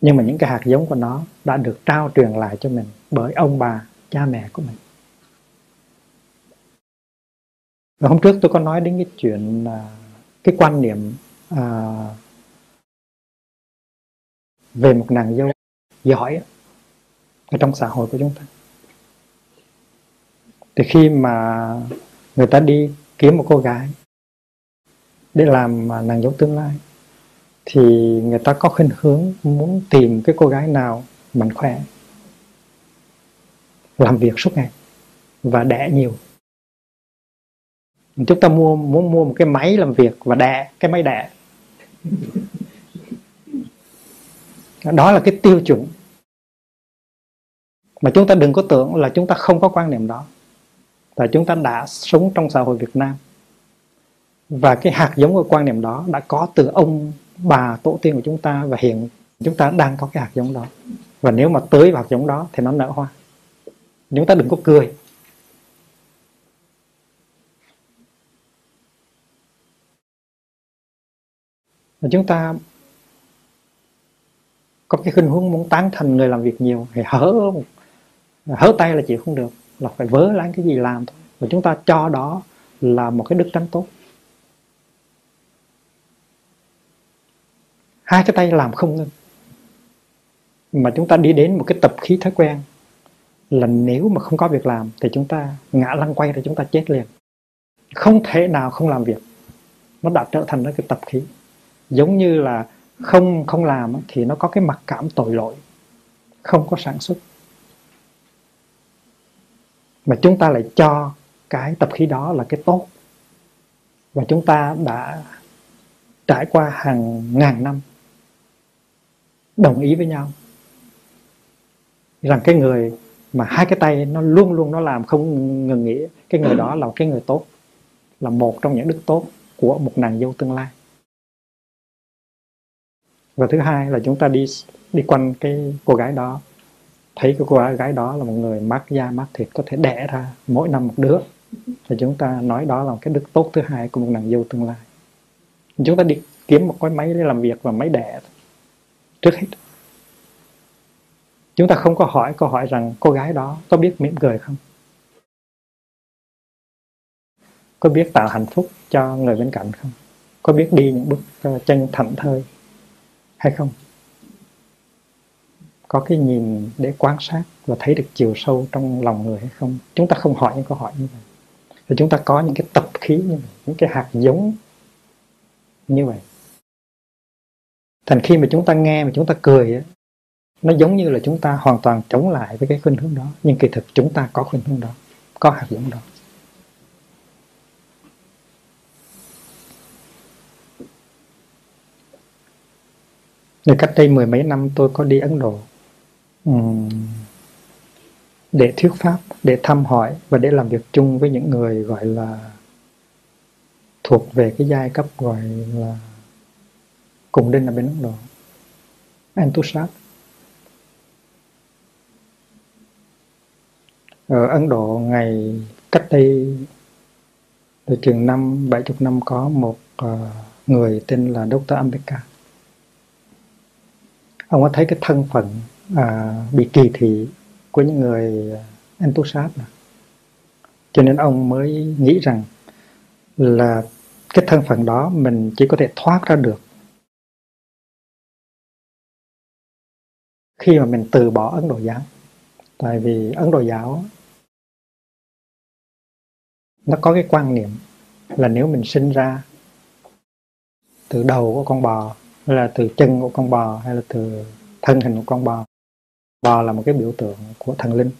Nhưng mà những cái hạt giống của nó đã được trao truyền lại cho mình bởi ông bà, cha mẹ của mình. Và hôm trước tôi có nói đến cái chuyện, cái quan niệm à, về một nàng dâu giỏi ở trong xã hội của chúng ta. Thì khi mà người ta đi kiếm một cô gái để làm nàng dâu tương lai thì người ta có khuynh hướng muốn tìm cái cô gái nào mạnh khỏe, làm việc suốt ngày và đẻ nhiều. Chúng ta mua muốn mua một cái máy làm việc và đẻ, cái máy đẻ. Đó là cái tiêu chuẩn. Mà chúng ta đừng có tưởng là chúng ta không có quan niệm đó. Tại chúng ta đã sống trong xã hội Việt Nam. Và cái hạt giống của quan niệm đó đã có từ ông bà tổ tiên của chúng ta. Và hiện chúng ta đang có cái hạt giống đó. Và nếu mà tưới vào hạt giống đó thì nó nở hoa. Chúng ta đừng có cười. Và chúng ta có cái khuynh hướng muốn tán thành người làm việc nhiều thì hở hở tay là chịu không được, là phải vớ láng cái gì làm thôi. Và chúng ta cho đó là một cái đức tánh tốt. Hai cái tay làm không ngưng, mà chúng ta đi đến một cái tập khí thói quen là nếu mà không có việc làm thì chúng ta ngã lăn quay rồi chúng ta chết liền. Không thể nào không làm việc. Nó đã trở thành cái tập khí. Giống như là không không làm thì nó có cái mặc cảm tội lỗi, không có sản xuất. Mà chúng ta lại cho cái tập khí đó là cái tốt. Và chúng ta đã trải qua hàng ngàn năm đồng ý với nhau rằng cái người mà hai cái tay nó luôn luôn nó làm không ngừng nghỉ, cái người đó là cái người tốt, là một trong những đức tốt của một nàng dâu tương lai. Và thứ hai là chúng ta đi đi quanh cái cô gái đó, thấy cái cô gái đó là một người mát da mát thịt, có thể đẻ ra mỗi năm một đứa, thì chúng ta nói đó là một cái đức tốt thứ hai của một nàng dâu tương lai. Chúng ta đi kiếm một cái máy để làm việc và máy đẻ trước hết. Chúng ta không có hỏi câu hỏi rằng cô gái đó có biết mỉm cười không, có biết tạo hạnh phúc cho người bên cạnh không, có biết đi những bước chân thảnh thơi hay không, có cái nhìn để quan sát và thấy được chiều sâu trong lòng người hay không. Chúng ta không hỏi những câu hỏi như vậy. Thì chúng ta có những cái tập khí như vậy, những cái hạt giống như vậy. Thành khi mà chúng ta nghe mà chúng ta cười ấy, nó giống như là chúng ta hoàn toàn chống lại với cái khuynh hướng đó, nhưng kỳ thực chúng ta có khuynh hướng đó, có hạt giống đó. Rồi cách đây mười mấy năm tôi có đi Ấn Độ uhm, để thuyết pháp, để thăm hỏi và để làm việc chung với những người gọi là thuộc về cái giai cấp gọi là cùng đinh ở bên Ấn Độ, Antushar. Ở Ấn Độ ngày cách đây từ chừng năm bảy chục năm có một uh, người tên là doctor Ambedkar. Ông có thấy cái thân phận uh, bị kỳ thị của những người Antushar, cho nên ông mới nghĩ rằng là cái thân phận đó mình chỉ có thể thoát ra được khi mà mình từ bỏ Ấn Độ giáo. Tại vì Ấn Độ giáo nó có cái quan niệm là nếu mình sinh ra từ đầu của con bò, hay là từ chân của con bò, hay là từ thân hình của con bò, bò là một cái biểu tượng của thần linh,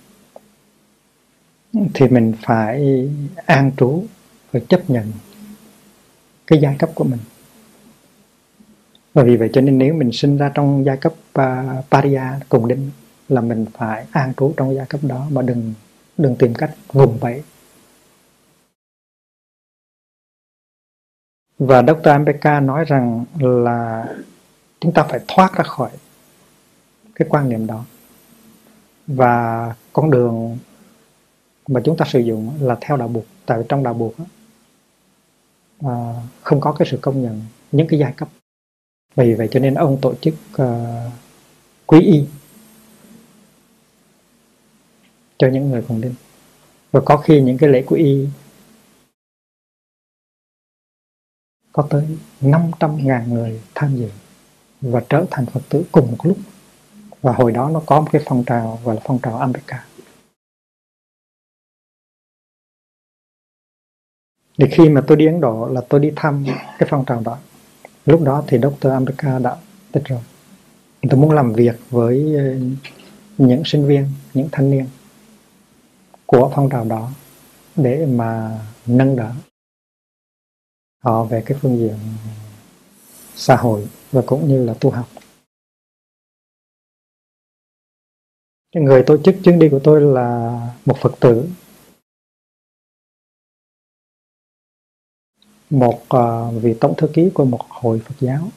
thì mình phải an trú, phải chấp nhận cái giai cấp của mình. Và vì vậy cho nên nếu mình sinh ra trong giai cấp uh, Paria, cùng đinh, là mình phải an trú trong giai cấp đó mà đừng đừng tìm cách vùng vẫy. Và doctor Ambedkar nói rằng là chúng ta phải thoát ra khỏi cái quan niệm đó. Và con đường mà chúng ta sử dụng là theo đạo buộc. Tại vì trong đạo buộc à, không có cái sự công nhận những cái giai cấp. Vì vậy cho nên ông tổ chức uh, quý y cho những người cùng đinh. Và có khi những cái lễ của y có tới năm trăm nghìn người tham dự và trở thành Phật tử cùng một lúc. Và hồi đó nó có một cái phong trào gọi là phong trào Ambedkar. Thì khi mà tôi đi Ấn Độ là tôi đi thăm cái phong trào đó. Lúc đó thì doctor Ambedkar đã tịch rồi. Tôi muốn làm việc với những sinh viên, những thanh niên của phong trào đó để mà nâng đỡ họ về cái phương diện xã hội và cũng như là tu học. Cái người tổ chức chuyến đi của tôi là một Phật tử, một uh, vị tổng thư ký của một hội Phật giáo,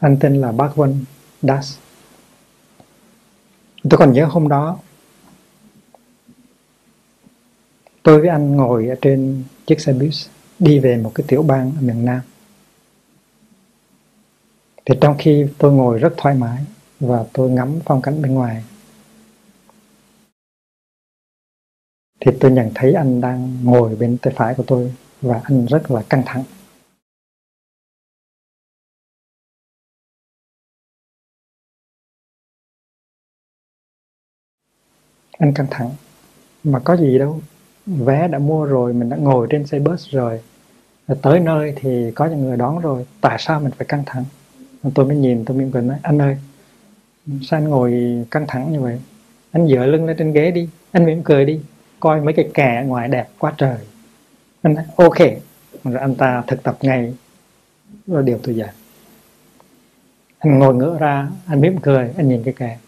anh tên là Bhagwan Das. Tôi còn nhớ hôm đó tôi với anh ngồi ở trên chiếc xe buýt đi về một cái tiểu bang ở miền Nam. Thì trong khi tôi ngồi rất thoải mái và tôi ngắm phong cảnh bên ngoài, thì tôi nhận thấy anh đang ngồi bên tay phải của tôi và anh rất là căng thẳng. Anh căng thẳng, mà có gì đâu, vé đã mua rồi, mình đã ngồi trên xe bus rồi, tới nơi thì có những người đón rồi, tại sao mình phải căng thẳng? Tôi mới nhìn, tôi mỉm cười nói, anh ơi, sao anh ngồi căng thẳng như vậy? Anh dựa lưng lên trên ghế đi, anh mỉm cười đi, coi mấy cái kè ngoài đẹp quá trời. Anh nói, ok, rồi anh ta thực tập ngay, đó là điều tôi dạy. Anh ngồi ngửa ra, anh mỉm cười, anh nhìn cái kè.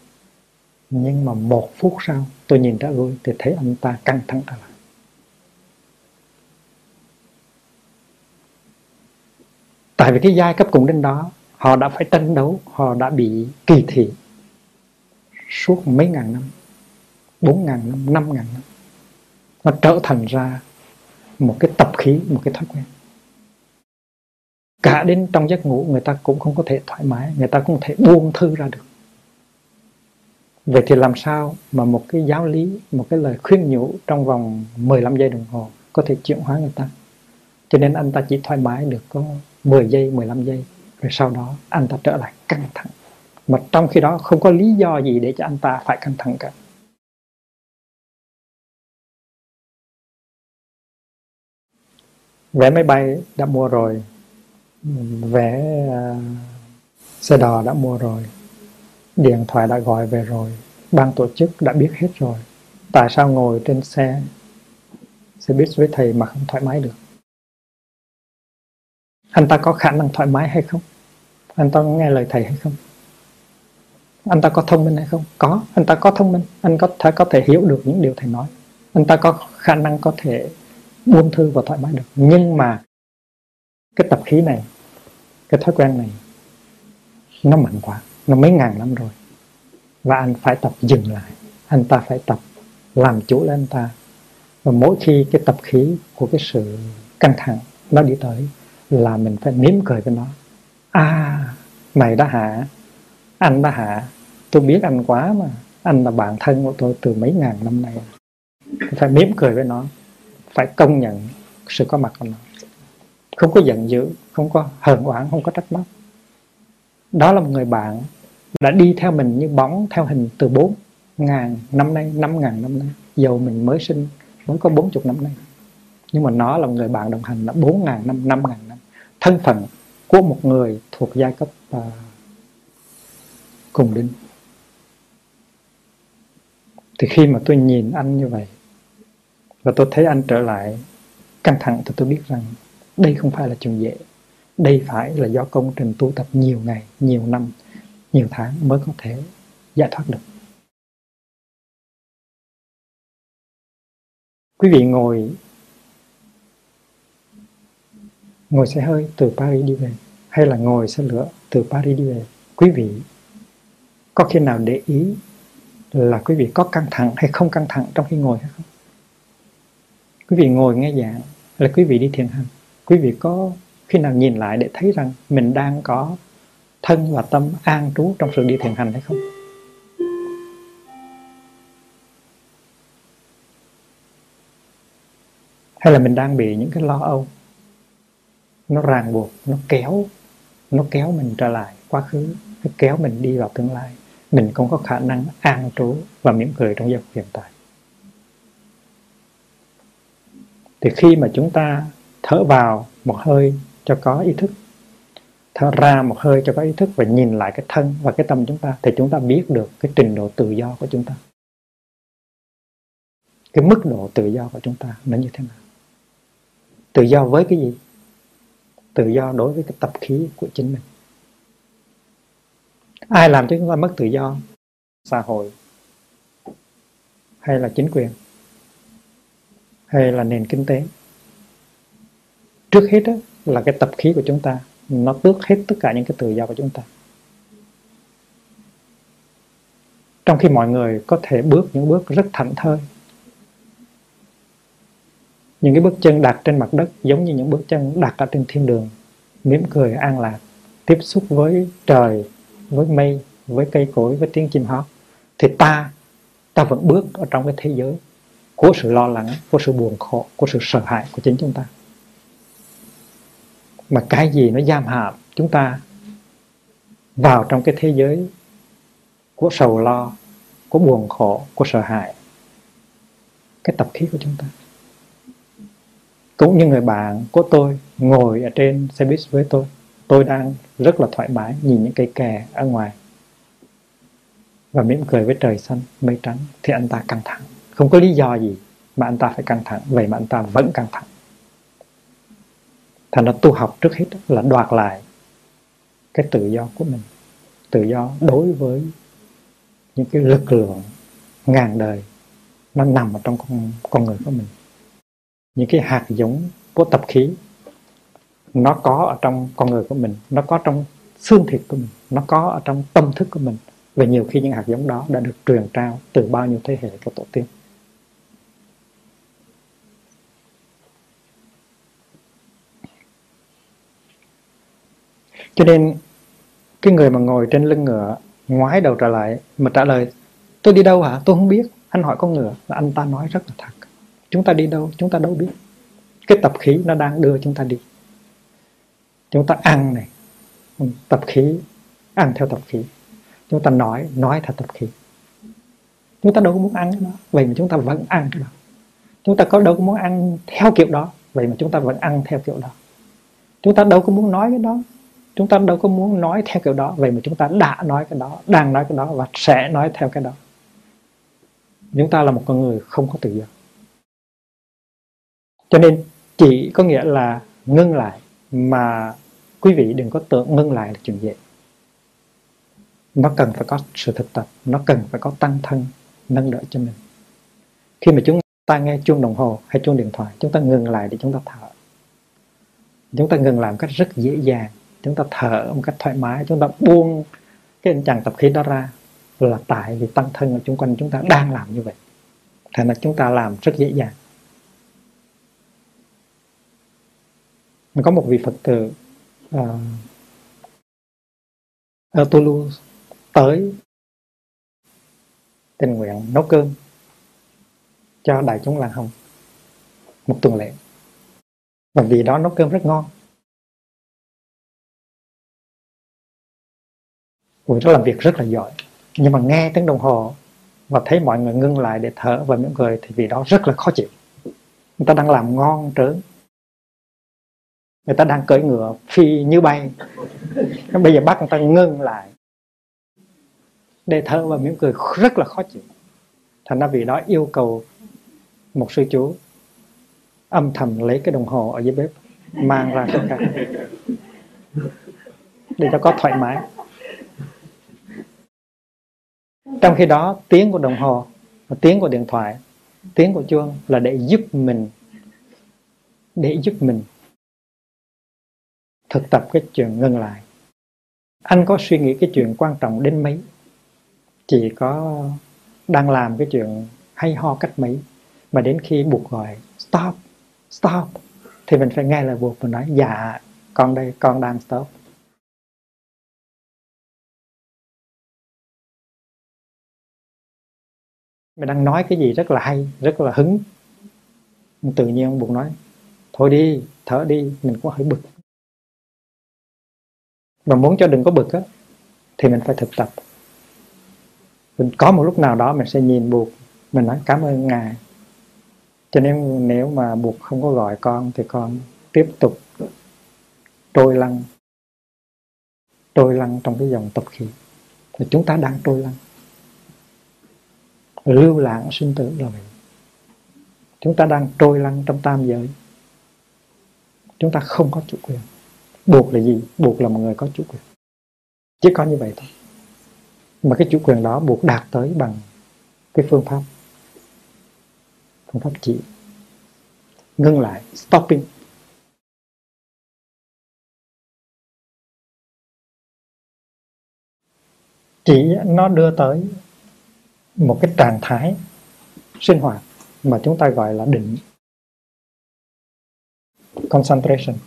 Nhưng mà một phút sau, tôi nhìn ra gối thì thấy anh ta căng thẳng ra lại. Tại vì cái giai cấp cùng đến đó, họ đã phải tranh đấu, họ đã bị kỳ thị suốt mấy ngàn năm, bốn ngàn năm, năm ngàn năm. Nó trở thành ra một cái tập khí, một cái thói quen. Cả đến trong giấc ngủ người ta cũng không có thể thoải mái, người ta cũng không thể buông thư ra được. Vậy thì làm sao mà một cái giáo lý, một cái lời khuyên nhủ trong vòng mười lăm giây đồng hồ có thể chuyển hóa người ta? Cho nên anh ta chỉ thoải mái được có mười giây, mười lăm giây. Rồi sau đó anh ta trở lại căng thẳng. Mà trong khi đó không có lý do gì để cho anh ta phải căng thẳng cả. Vé máy bay đã mua rồi, vé uh, xe đò đã mua rồi, điện thoại đã gọi về rồi, ban tổ chức đã biết hết rồi. Tại sao ngồi trên xe xe buýt với thầy mà không thoải mái được? Anh ta có khả năng thoải mái hay không? Anh ta có nghe lời thầy hay không? Anh ta có thông minh hay không? Có, anh ta có thông minh, anh có thể có thể hiểu được những điều thầy nói. Anh ta có khả năng có thể buông thư và thoải mái được. Nhưng mà cái tập khí này, cái thói quen này, nó mạnh quá, nó mấy ngàn năm rồi. Và anh phải tập dừng lại, anh ta phải tập làm chủ lên anh ta. Và mỗi khi cái tập khí của cái sự căng thẳng nó đi tới là mình phải mỉm cười với nó. À, mày đã hạ, anh đã hạ, tôi biết anh quá mà, anh là bạn thân của tôi từ mấy ngàn năm nay. Phải mỉm cười với nó, phải công nhận sự có mặt của nó, không có giận dữ, không có hờn oán, không có trách móc. Đó là một người bạn đã đi theo mình như bóng theo hình từ bốn ngàn năm nay, năm ngàn năm nay, dầu mình mới sinh mới có bốn chục năm nay. Nhưng mà nó là một người bạn đồng hành đã bốn ngàn năm, năm ngàn năm. Thân phận của một người thuộc giai cấp uh, cùng đinh. Thì khi mà tôi nhìn anh như vậy và tôi thấy anh trở lại căng thẳng thì tôi biết rằng đây không phải là chuyện dễ. Đây phải là do công trình tu tập nhiều ngày, nhiều năm, nhiều tháng mới có thể giải thoát được. Quý vị ngồi Ngồi xe hơi từ Paris đi về, hay là ngồi xe lửa từ Paris đi về, quý vị có khi nào để ý là quý vị có căng thẳng hay không căng thẳng trong khi ngồi hay không? Quý vị ngồi nghe giảng là quý vị đi thiền hành, quý vị có khi nào nhìn lại để thấy rằng mình đang có thân và tâm an trú trong sự đi thiền hành hay không? Hay là mình đang bị những cái lo âu nó ràng buộc, nó kéo nó kéo mình trở lại quá khứ, nó kéo mình đi vào tương lai, mình không có khả năng an trú và mỉm cười trong giờ hiện tại. Thì khi mà chúng ta thở vào một hơi cho có ý thức, thở ra một hơi cho có ý thức và nhìn lại cái thân và cái tâm chúng ta, thì chúng ta biết được cái trình độ tự do của chúng ta, cái mức độ tự do của chúng ta nó như thế nào. Tự do với cái gì? Tự do đối với cái tập khí của chính mình. Ai làm cho chúng ta mất tự do? Xã hội, hay là chính quyền, hay là nền kinh tế? Trước hết đó, là cái tập khí của chúng ta, nó tước hết tất cả những cái tự do của chúng ta. trong khi mọi người có thể bước những bước rất thảnh thơi. Những cái bước chân đặt trên mặt đất giống như những bước chân đặt ở trên thiên đường, mỉm cười an lạc, tiếp xúc với trời, với mây, với cây cối, với tiếng chim hót. Thì ta, ta vẫn bước ở trong cái thế giới của sự lo lắng, của sự buồn khổ, của sự sợ hãi của chính chúng ta. Mà cái gì nó giam hãm chúng ta vào trong cái thế giới của sầu lo, của buồn khổ, của sợ hãi? Cái tập khí của chúng ta. Cũng như người bạn của tôi ngồi ở trên xe buýt với tôi, tôi đang rất là thoải mái nhìn những cây kè ở ngoài và mỉm cười với trời xanh, mây trắng. Thì anh ta căng thẳng, không có lý do gì mà anh ta phải căng thẳng, vậy mà anh ta vẫn căng thẳng. Thành ra tu học trước hết là đoạt lại cái tự do của mình, tự do đối với những cái lực lượng ngàn đời nó nằm ở trong con, con người của mình. Những cái hạt giống của tập khí nó có ở trong con người của mình, nó có trong xương thịt của mình, nó có ở trong tâm thức của mình. Và nhiều khi những hạt giống đó đã được truyền trao từ bao nhiêu thế hệ của tổ tiên. Cho nên cái người mà ngồi trên lưng ngựa ngoái đầu trở lại mà trả lời tôi đi đâu hả? Tôi không biết. Anh hỏi con ngựa là anh ta nói rất là thật. Chúng ta đi đâu? Chúng ta đâu biết. Cái tập khí nó đang đưa chúng ta đi. Chúng ta ăn này, tập khí, ăn theo tập khí. Chúng ta nói, nói theo tập khí. Chúng ta đâu có muốn ăn cái đó, vậy mà chúng ta vẫn ăn cái đó. Chúng ta có đâu có muốn ăn theo kiểu đó, vậy mà chúng ta vẫn ăn theo kiểu đó. Chúng ta đâu có muốn nói cái đó, chúng ta đâu có muốn nói theo kiểu đó, vậy mà chúng ta đã nói cái đó, đang nói cái đó và sẽ nói theo cái đó. Chúng ta là một con người không có tự do. Cho nên chỉ có nghĩa là ngưng lại, mà quý vị đừng có tưởng ngưng lại là chuyện dễ. Nó cần phải có sự thực tập, nó cần phải có tăng thân nâng đỡ cho mình. Khi mà chúng ta nghe chuông đồng hồ hay chuông điện thoại, chúng ta ngừng lại để chúng ta thở. Chúng ta ngừng lại một cách rất dễ dàng, chúng ta thở một cách thoải mái, chúng ta buông cái anh chàng tập khí đó ra, là tại vì tăng thân ở chung quanh chúng ta đang làm như vậy. Thành ra chúng ta làm rất dễ dàng. Có một vị Phật tử uh, ở Toulouse tới tình nguyện nấu cơm cho đại chúng làng Hồng một tuần lễ, và vì đó nấu cơm rất ngon. Người đó làm việc rất là giỏi, nhưng mà nghe tiếng đồng hồ và thấy mọi người ngưng lại để thở và mỉm cười thì vì đó rất là khó chịu. Người ta đang làm ngon trớn, người ta đang cưỡi ngựa phi như bay, bây giờ bắt người ta ngưng lại để thở và mỉm cười rất là khó chịu. Thành ra vì đó yêu cầu một sư chú âm thầm lấy cái đồng hồ ở dưới bếp mang ra cho cả để cho có thoải mái. Trong khi đó tiếng của đồng hồ, tiếng của điện thoại, tiếng của chuông là để giúp mình, để giúp mình thực tập cái chuyện ngừng lại. Anh có suy nghĩ cái chuyện quan trọng đến mấy, chỉ có đang làm cái chuyện hay ho cách mấy, mà đến khi buộc gọi stop, stop thì mình phải nghe lời buộc và nói dạ con đây, con đang stop. Mình đang nói cái gì rất là hay, rất là hứng, tự nhiên ông buộc nói thôi đi, thở đi. Mình cũng hơi bực. Mà muốn cho đừng có bực á, thì mình phải thực tập. Mình có một lúc nào đó mình sẽ nhìn buộc, mình nói cảm ơn Ngài. Cho nên nếu mà buộc không có gọi con thì con tiếp tục trôi lăn, trôi lăn trong cái dòng tập khí. Thì chúng ta đang trôi lăn, lưu lãng sinh tử là vậy. Chúng ta đang trôi lăn trong tam giới, chúng ta không có chủ quyền. Buộc là gì? Buộc là một người có chủ quyền. Chỉ có như vậy thôi. Mà cái chủ quyền đó buộc đạt tới bằng cái phương pháp, phương pháp chỉ ngưng lại, stopping. Chỉ nó đưa tới một cái trạng thái sinh hoạt mà chúng ta gọi là định, concentration.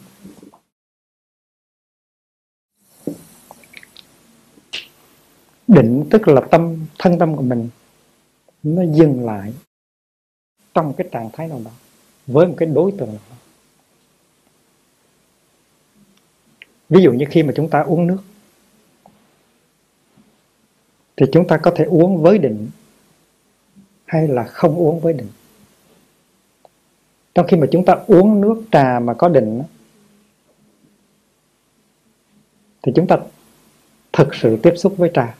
Định tức là tâm, thân tâm của mình nó dừng lại trong cái trạng thái nào đó với một cái đối tượng nào đó. Ví dụ như khi mà chúng ta uống nước thì chúng ta có thể uống với định hay là không uống với định. Trong khi mà chúng ta uống nước trà mà có định thì chúng ta thực sự tiếp xúc với trà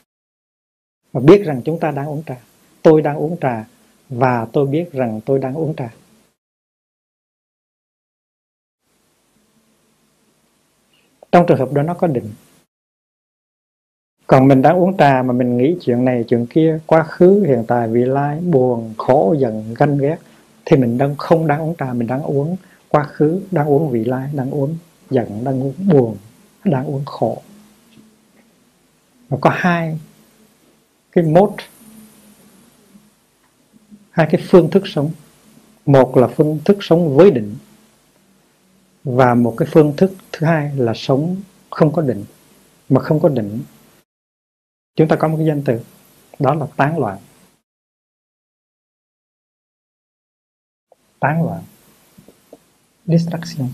và biết rằng chúng ta đang uống trà. Tôi đang uống trà và tôi biết rằng tôi đang uống trà. Trong trường hợp đó nó có định. Còn mình đang uống trà mà mình nghĩ chuyện này, chuyện kia, quá khứ, hiện tại, vị lai, buồn, khổ, giận, ganh ghét thì mình đang không đang uống trà, mình đang uống quá khứ, đang uống vị lai, đang uống giận, đang uống buồn, đang uống khổ. Nó có hai cái mode, hai cái phương thức sống. Một là phương thức sống với định và một cái phương thức thứ hai là sống không có định. Mà không có định chúng ta có một cái danh từ, đó là tán loạn. Tán loạn, distraction.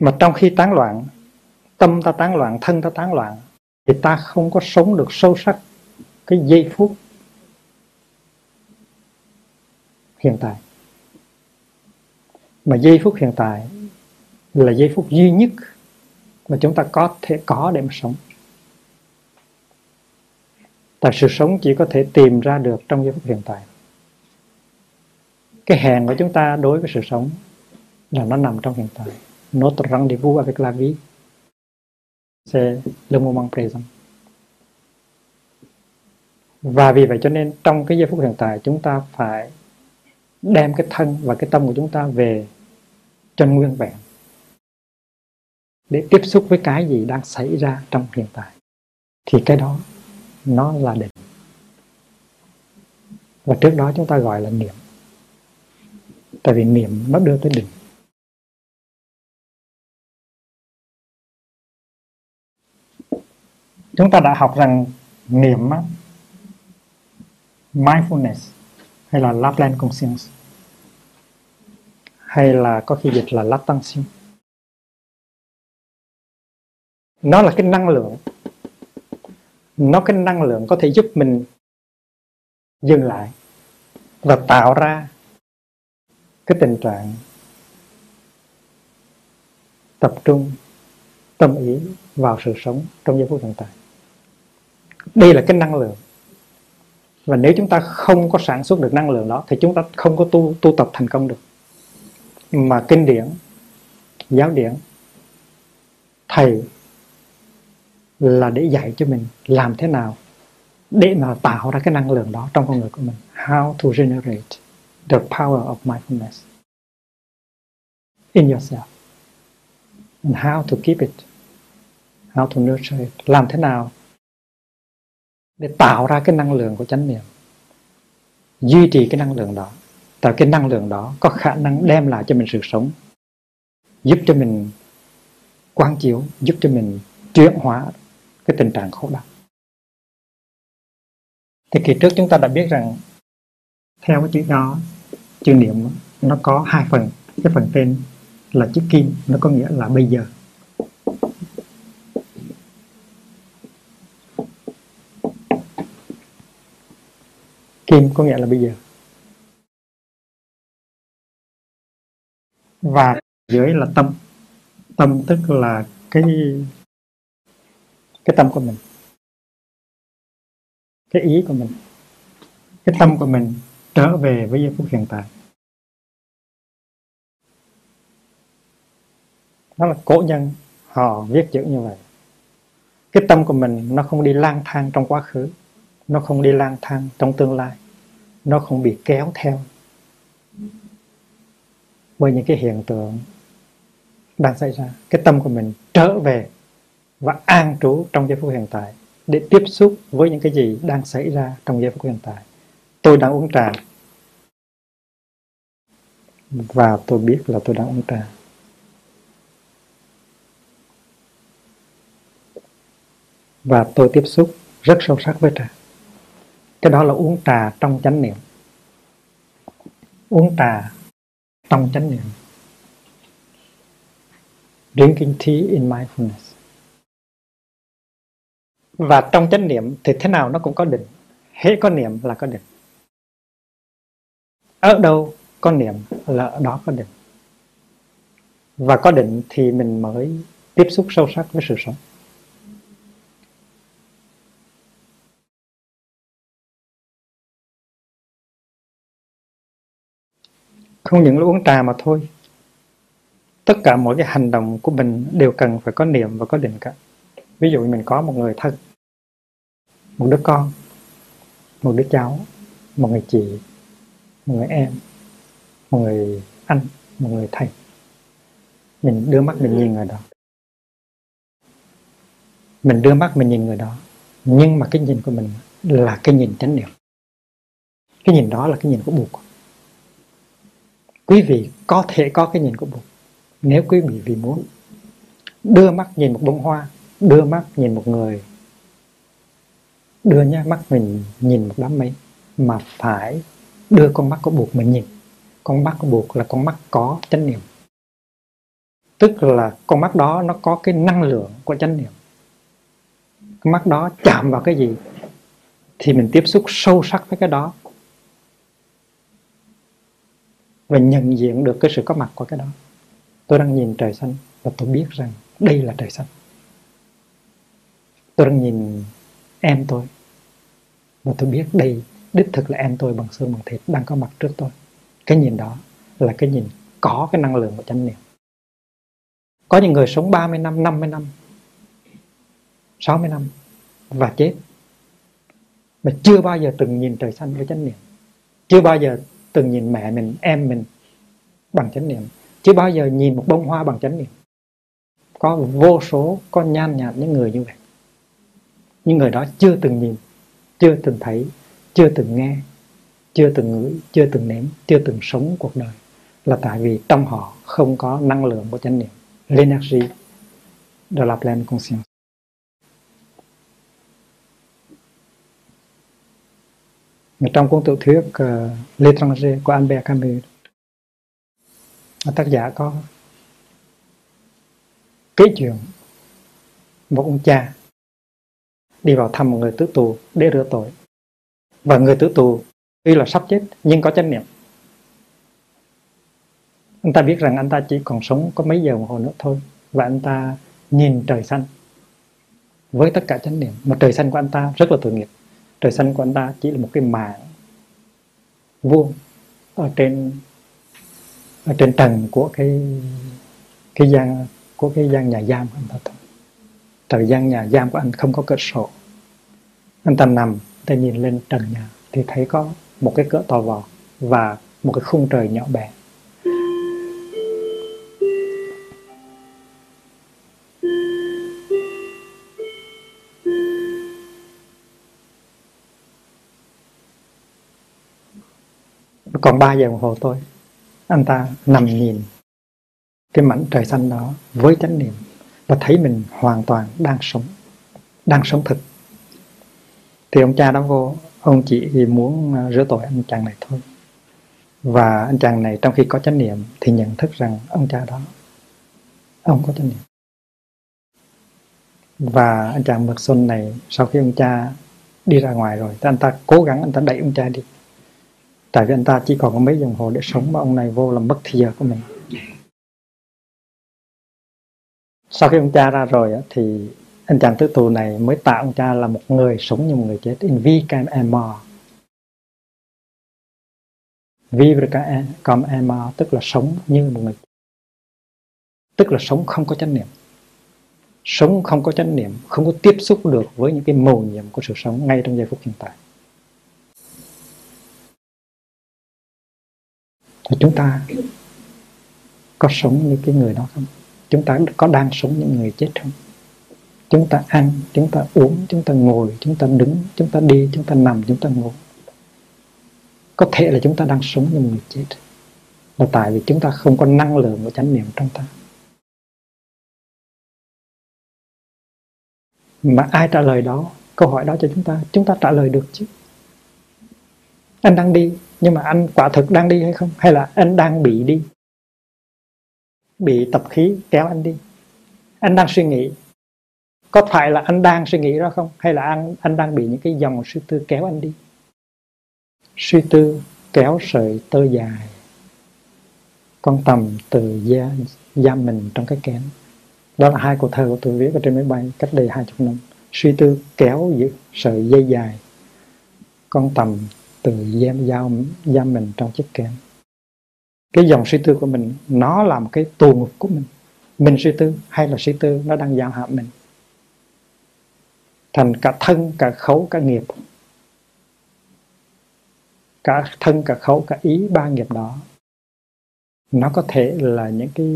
Mà trong khi tán loạn, tâm ta tán loạn, thân ta tán loạn thì ta không có sống được sâu sắc cái giây phút hiện tại. Mà giây phút hiện tại là giây phút duy nhất mà chúng ta có thể có để mà sống. Tại sự sống chỉ có thể tìm ra được trong giây phút hiện tại. Cái hẹn của chúng ta đối với sự sống là nó nằm trong hiện tại. Notre rendez-vous avec la vie, c'est le moment présent. Và vì vậy cho nên trong cái giây phút hiện tại chúng ta phải đem cái thân và cái tâm của chúng ta về cho nguyên vẹn để tiếp xúc với cái gì đang xảy ra trong hiện tại. Thì cái đó nó là định. Và trước đó chúng ta gọi là niệm. Tại vì niệm nó đưa tới định. Chúng ta đã học rằng niệm, mindfulness hay là la pleine conscience hay là có khi dịch là l'attention, nó là cái năng lượng. Nó cái năng lượng có thể giúp mình dừng lại và tạo ra cái tình trạng tập trung tâm ý vào sự sống trong giây phút hiện tại. Đây là cái năng lượng. Và nếu chúng ta không có sản xuất được năng lượng đó thì chúng ta không có tu, tu tập thành công được. Mà kinh điển, giáo điển, thầy là để dạy cho mình làm thế nào để mà tạo ra cái năng lượng đó trong con người của mình. How to generate the power of mindfulness in yourself and how to keep it, how to nurture it. Làm thế nào để tạo ra cái năng lượng của chánh niệm, duy trì cái năng lượng đó. Tại cái năng lượng đó có khả năng đem lại cho mình sự sống, giúp cho mình quán chiếu, giúp cho mình chuyển hóa cái tình trạng khổ đau. Thì kỳ trước chúng ta đã biết rằng theo cái chữ đó, chữ niệm nó có hai phần. Cái phần trên là chữ kim, nó có nghĩa là bây giờ. Kim có nghĩa là bây giờ. Và dưới là tâm. Tâm tức là cái cái tâm của mình, cái ý của mình. Cái tâm của mình trở về với giây phút hiện tại. Đó là cổ nhân họ viết chữ như vậy. Cái tâm của mình nó không đi lang thang trong quá khứ, nó không đi lang thang trong tương lai, nó không bị kéo theo bởi những cái hiện tượng đang xảy ra, cái tâm của mình trở về và an trú trong giây phút hiện tại để tiếp xúc với những cái gì đang xảy ra trong giây phút hiện tại. Tôi đang uống trà và tôi biết là tôi đang uống trà. Và tôi tiếp xúc rất sâu sắc với trà. Cái đó là uống trà trong chánh niệm. Uống trà trong chánh niệm. Drinking tea in mindfulness. Và trong chánh niệm thì thế nào nó cũng có định. Hễ có niệm là có định. Ở đâu có niệm là ở đó có định. Và có định thì mình mới tiếp xúc sâu sắc với sự sống. Không những là uống trà mà thôi. Tất cả mỗi cái hành động của mình đều cần phải có niệm và có định cả. Ví dụ mình có một người thân, một đứa con, một đứa cháu, một người chị, một người em, một người anh, một người thầy. Mình đưa mắt mình nhìn người đó. Mình đưa mắt mình nhìn người đó. Nhưng mà cái nhìn của mình là cái nhìn chánh niệm. Cái nhìn đó là cái nhìn của Bụt. Quý vị có thể có cái nhìn của Bụt nếu quý vị vì muốn. Đưa mắt nhìn một bông hoa, đưa mắt nhìn một người, đưa nhá mắt mình nhìn một đám mây, mà phải đưa con mắt của Bụt mình nhìn. Con mắt của Bụt là con mắt có chánh niệm. Tức là con mắt đó nó có cái năng lượng của chánh niệm. Con mắt đó chạm vào cái gì thì mình tiếp xúc sâu sắc với cái đó và nhận diện được cái sự có mặt của cái đó. Tôi đang nhìn trời xanh và tôi biết rằng đây là trời xanh. Tôi đang nhìn em tôi và tôi biết đây đích thực là em tôi bằng xương bằng thịt đang có mặt trước tôi. Cái nhìn đó là cái nhìn có cái năng lượng của chánh niệm. Có những người sống ba mươi năm, năm mươi năm, sáu mươi năm và chết mà chưa bao giờ từng nhìn trời xanh với chánh niệm. Chưa bao giờ từng nhìn mẹ mình, em mình bằng chánh niệm. Chứ bao giờ nhìn một bông hoa bằng chánh niệm. Có vô số, có nhan nhạt những người như vậy. Những người đó chưa từng nhìn, chưa từng thấy, chưa từng nghe, chưa từng ngửi, chưa từng nếm, chưa từng sống cuộc đời. Là tại vì trong họ không có năng lượng của chánh niệm. L'énergie de la pleine conscience. Trong cuốn tiểu thuyết uh, L'étranger của Albert Camus, tác giả có kể chuyện một ông cha đi vào thăm một người tử tù để rửa tội. Và người tử tù tuy là sắp chết nhưng có chánh niệm. Anh ta biết rằng anh ta chỉ còn sống có mấy giờ đồng hồ nữa thôi. Và anh ta nhìn trời xanh với tất cả chánh niệm. Mà trời xanh của anh ta rất là tội nghiệp. Trời xanh của anh ta chỉ là một cái mảng vuông ở trên ở trên trần của cái cái gian của cái gian nhà giam của anh ta thôi. Tại gian nhà giam của anh không có cửa sổ. Anh ta nằm, anh ta nhìn lên trần nhà thì thấy có một cái cửa to vò và một cái khung trời nhỏ bé. Còn ba giờ đồng hồ thôi. Anh ta nằm nhìn cái mảnh trời xanh đó với chánh niệm và thấy mình hoàn toàn đang sống, đang sống thực. Thì ông cha đó vô, ông chỉ muốn rửa tội anh chàng này thôi. Và anh chàng này trong khi có chánh niệm thì nhận thức rằng ông cha đó, ông có chánh niệm. Và anh chàng mực xuân này sau khi ông cha đi ra ngoài rồi thì anh ta cố gắng, anh ta đẩy ông cha đi. Tại vì anh ta chỉ còn có mấy đồng hồ để sống mà ông này vô làm mất thời giờ của mình. Sau khi ông cha ra rồi thì anh chàng tử tù này mới tạo ông cha là một người sống như một người chết. In vivre comme un mort. Vivre comme un mort tức là sống như một người chết. Tức là sống không có chánh niệm. Sống không có chánh niệm, không có tiếp xúc được với những cái mầu nhiệm của sự sống ngay trong giây phút hiện tại. Thì chúng ta có sống như cái người đó không? Chúng ta có đang sống những người chết không? Chúng ta ăn, chúng ta uống, chúng ta ngồi, chúng ta đứng, chúng ta đi, chúng ta nằm, chúng ta ngủ. Có thể là chúng ta đang sống như người chết, là tại vì chúng ta không có năng lượng của chánh niệm trong ta. Mà ai trả lời đó, câu hỏi đó cho chúng ta, chúng ta trả lời được chứ. Anh đang đi, nhưng mà anh quả thực đang đi hay không? Hay là anh đang bị đi? Bị tập khí kéo anh đi. Anh đang suy nghĩ. Có phải là anh đang suy nghĩ đó không? Hay là anh, anh đang bị những cái dòng suy tư kéo anh đi? Suy tư kéo sợi tơ dài, con tầm từ da, da mình trong cái kén. Đó là hai câu thơ của tôi viết ở trên máy bay cách đây hai mươi năm. Suy tư kéo giữ sợi dây dài, con tầm từ da, da mình trong chiếc kén. Cái dòng suy tư của mình, nó là một cái tù ngục của mình. Mình suy tư hay là suy tư nó đang giam hãm mình, thành cả thân, cả khẩu, cả nghiệp. Cả thân, cả khẩu, cả ý, ba nghiệp đó, nó có thể là những cái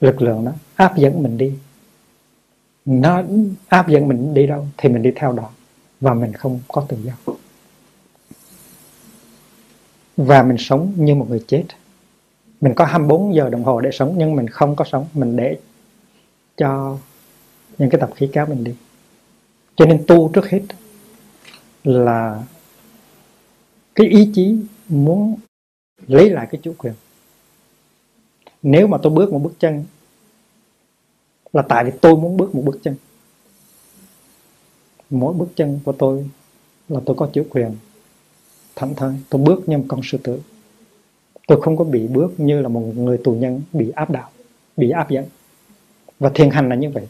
lực lượng đó áp dẫn mình đi. Nó áp dẫn mình đi đâu thì mình đi theo đó, và mình không có tự do. Và mình sống như một người chết. Mình có hai mươi bốn giờ đồng hồ để sống, nhưng mình không có sống. Mình để cho những cái tập khí kéo mình đi. Cho nên tu trước hết là cái ý chí muốn lấy lại cái chủ quyền. Nếu mà tôi bước một bước chân là tại vì tôi muốn bước một bước chân. Mỗi bước chân của tôi là tôi có chủ quyền. Thảnh thơi, tôi bước như một con sư tử. Tôi không có bị bước như là một người tù nhân bị áp đảo, bị áp dẫn. Và thiền hành là như vậy.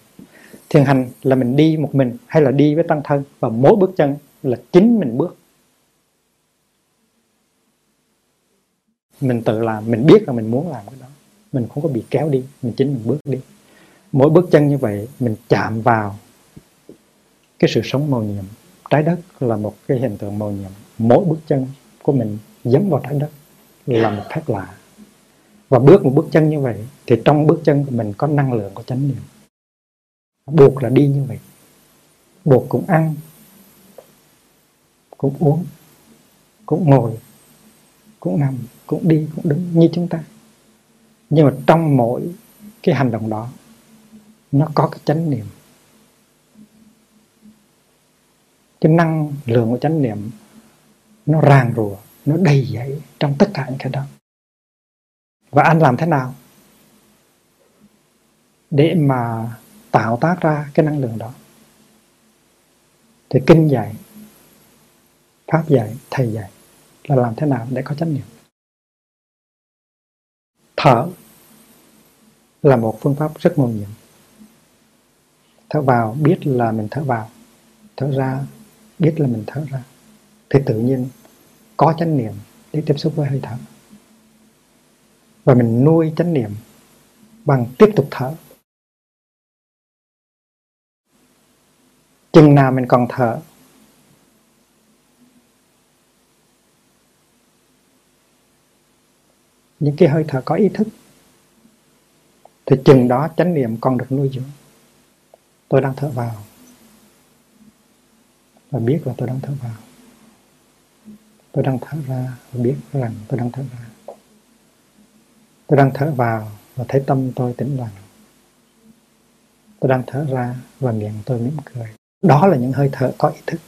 Thiền hành là mình đi một mình hay là đi với tăng thân, và mỗi bước chân là chính mình bước. Mình tự làm, mình biết là mình muốn làm cái đó. Mình không có bị kéo đi, mình chính mình bước đi. Mỗi bước chân như vậy, mình chạm vào cái sự sống màu nhiệm. Trái đất là một cái hiện tượng màu nhiệm. Mỗi bước chân của mình dẫm vào trái đất là một phép lạ. Và bước một bước chân như vậy thì trong bước chân của mình có năng lượng của chánh niệm. Buộc là đi như vậy. Buộc cũng ăn, cũng uống, cũng ngồi, cũng nằm, cũng đi, cũng đứng như chúng ta. Nhưng mà trong mỗi cái hành động đó nó có cái chánh niệm. Cái năng lượng của chánh niệm nó ràng rùa, nó đầy dẫy trong tất cả những cái đó. Và anh làm thế nào để mà tạo tác ra cái năng lượng đó? Thì kinh dạy, pháp dạy, thầy dạy là làm thế nào để có chánh niệm. Thở là một phương pháp rất màu nhiệm. Thở vào biết là mình thở vào, thở ra biết là mình thở ra, thì tự nhiên có chánh niệm để tiếp xúc với hơi thở. Và mình nuôi chánh niệm bằng tiếp tục thở. Chừng nào mình còn thở những cái hơi thở có ý thức thì chừng đó chánh niệm còn được nuôi dưỡng. Tôi đang thở vào và biết là tôi đang thở vào. Tôi đang thở ra và biết rằng tôi đang thở ra. Tôi đang thở vào và thấy tâm tôi tĩnh lặng. Tôi đang thở ra và miệng tôi mỉm cười. Đó là những hơi thở có ý thức.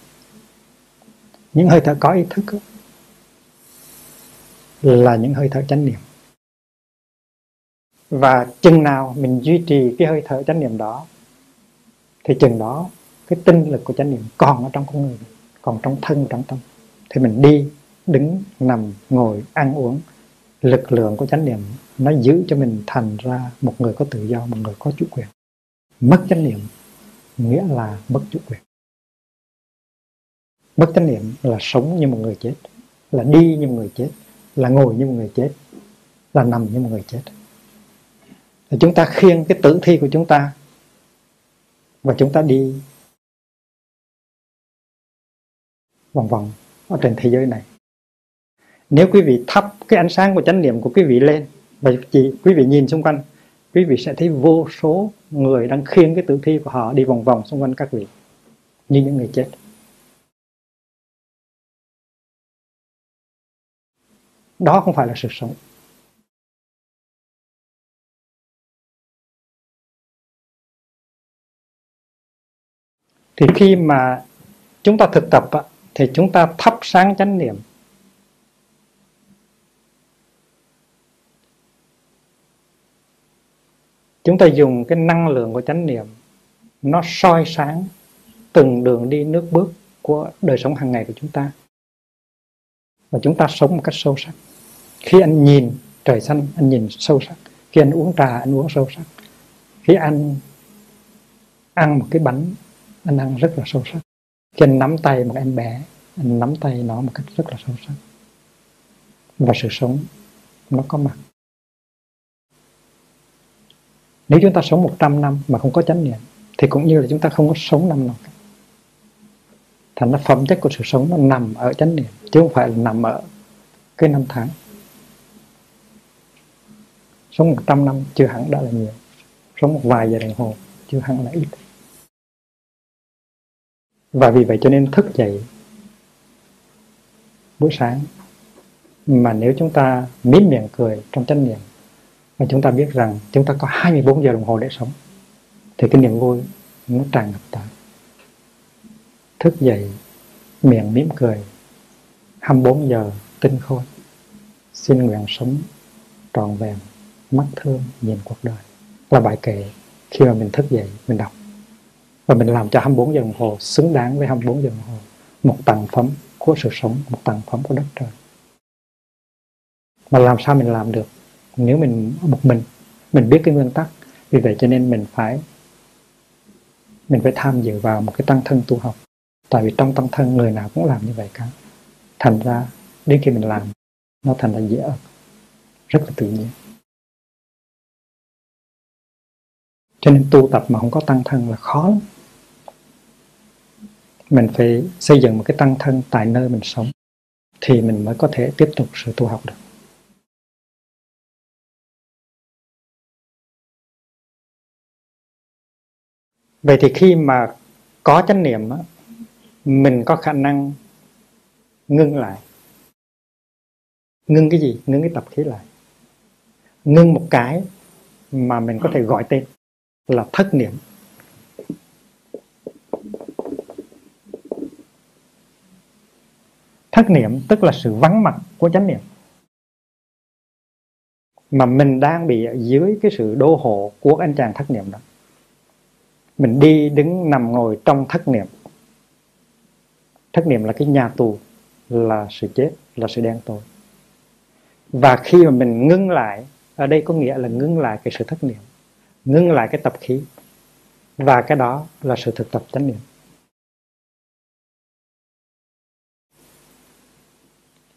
Những hơi thở có ý thức là những hơi thở chánh niệm. Và chừng nào mình duy trì cái hơi thở chánh niệm đó thì chừng đó cái tinh lực của chánh niệm còn ở trong con người, còn trong thân, trong tâm. Thì mình đi, đứng, nằm, ngồi, ăn uống, lực lượng của chánh niệm nó giữ cho mình thành ra một người có tự do, một người có chủ quyền. Mất chánh niệm nghĩa là mất chủ quyền. Mất chánh niệm là sống như một người chết, là đi như một người chết, là ngồi như một người chết, là nằm như một người chết. Thì chúng ta khiêng cái tử thi của chúng ta và chúng ta đi vòng vòng ở trên thế giới này. Nếu quý vị thắp cái ánh sáng của chánh niệm của quý vị lên và quý vị nhìn xung quanh, quý vị sẽ thấy vô số người đang khiêng cái tử thi của họ đi vòng vòng xung quanh các vị như những người chết. Đó không phải là sự sống. Thì khi mà chúng ta thực tập thì chúng ta thắp sáng chánh niệm. Chúng ta dùng cái năng lượng của chánh niệm, nó soi sáng từng đường đi nước bước của đời sống hàng ngày của chúng ta. Và chúng ta sống một cách sâu sắc. Khi anh nhìn trời xanh, anh nhìn sâu sắc. Khi anh uống trà, anh uống sâu sắc. Khi anh ăn một cái bánh, anh ăn rất là sâu sắc. Khi anh nắm tay một em bé, anh nắm tay nó một cách rất là sâu sắc. Và sự sống nó có mặt. Nếu chúng ta sống một trăm năm mà không có chánh niệm thì cũng như là chúng ta không có sống năm nào cả. Thành ra phẩm chất của sự sống nó nằm ở chánh niệm, chứ không phải là nằm ở cái năm tháng. Sống một trăm năm chưa hẳn đã là nhiều. Sống một vài giờ đồng hồ chưa hẳn là ít. Và vì vậy cho nên thức dậy buổi sáng, mà nếu chúng ta mím miệng cười trong chánh niệm, và chúng ta biết rằng chúng ta có hai mươi bốn giờ đồng hồ để sống, thì cái niềm vui nó tràn ngập tới. Thức dậy, miệng mỉm cười, hai mươi bốn giờ tinh khôi. Xin nguyện sống trọn vẹn, mắt thương nhìn cuộc đời. Là bài kệ khi mà mình thức dậy, mình đọc. Và mình làm cho hai mươi bốn giờ đồng hồ xứng đáng với hai mươi bốn giờ đồng hồ. Một tặng phẩm của sự sống, một tặng phẩm của đất trời. Mà làm sao mình làm được? Nếu mình một mình, mình biết cái nguyên tắc. Vì vậy cho nên mình phải Mình phải tham dự vào một cái tăng thân tu học. Tại vì trong tăng thân người nào cũng làm như vậy cả. Thành ra đến khi mình làm, nó thành ra dễ ợt, rất là tự nhiên. Cho nên tu tập mà không có tăng thân là khó lắm. Mình phải xây dựng một cái tăng thân tại nơi mình sống thì mình mới có thể tiếp tục sự tu học được. Vậy thì khi mà có chánh niệm, mình có khả năng ngưng lại. Ngưng cái gì? Ngưng cái tập khí lại. Ngưng một cái mà mình có thể gọi tên là thất niệm. Thất niệm tức là sự vắng mặt của chánh niệm. Mà mình đang bị dưới cái sự đô hộ của anh chàng thất niệm đó. Mình đi, đứng, nằm, ngồi trong thất niệm. Thất niệm là cái nhà tù, là sự chết, là sự đen tối. Và khi mà mình ngưng lại, ở đây có nghĩa là ngưng lại cái sự thất niệm, ngưng lại cái tập khí. Và cái đó là sự thực tập chánh niệm.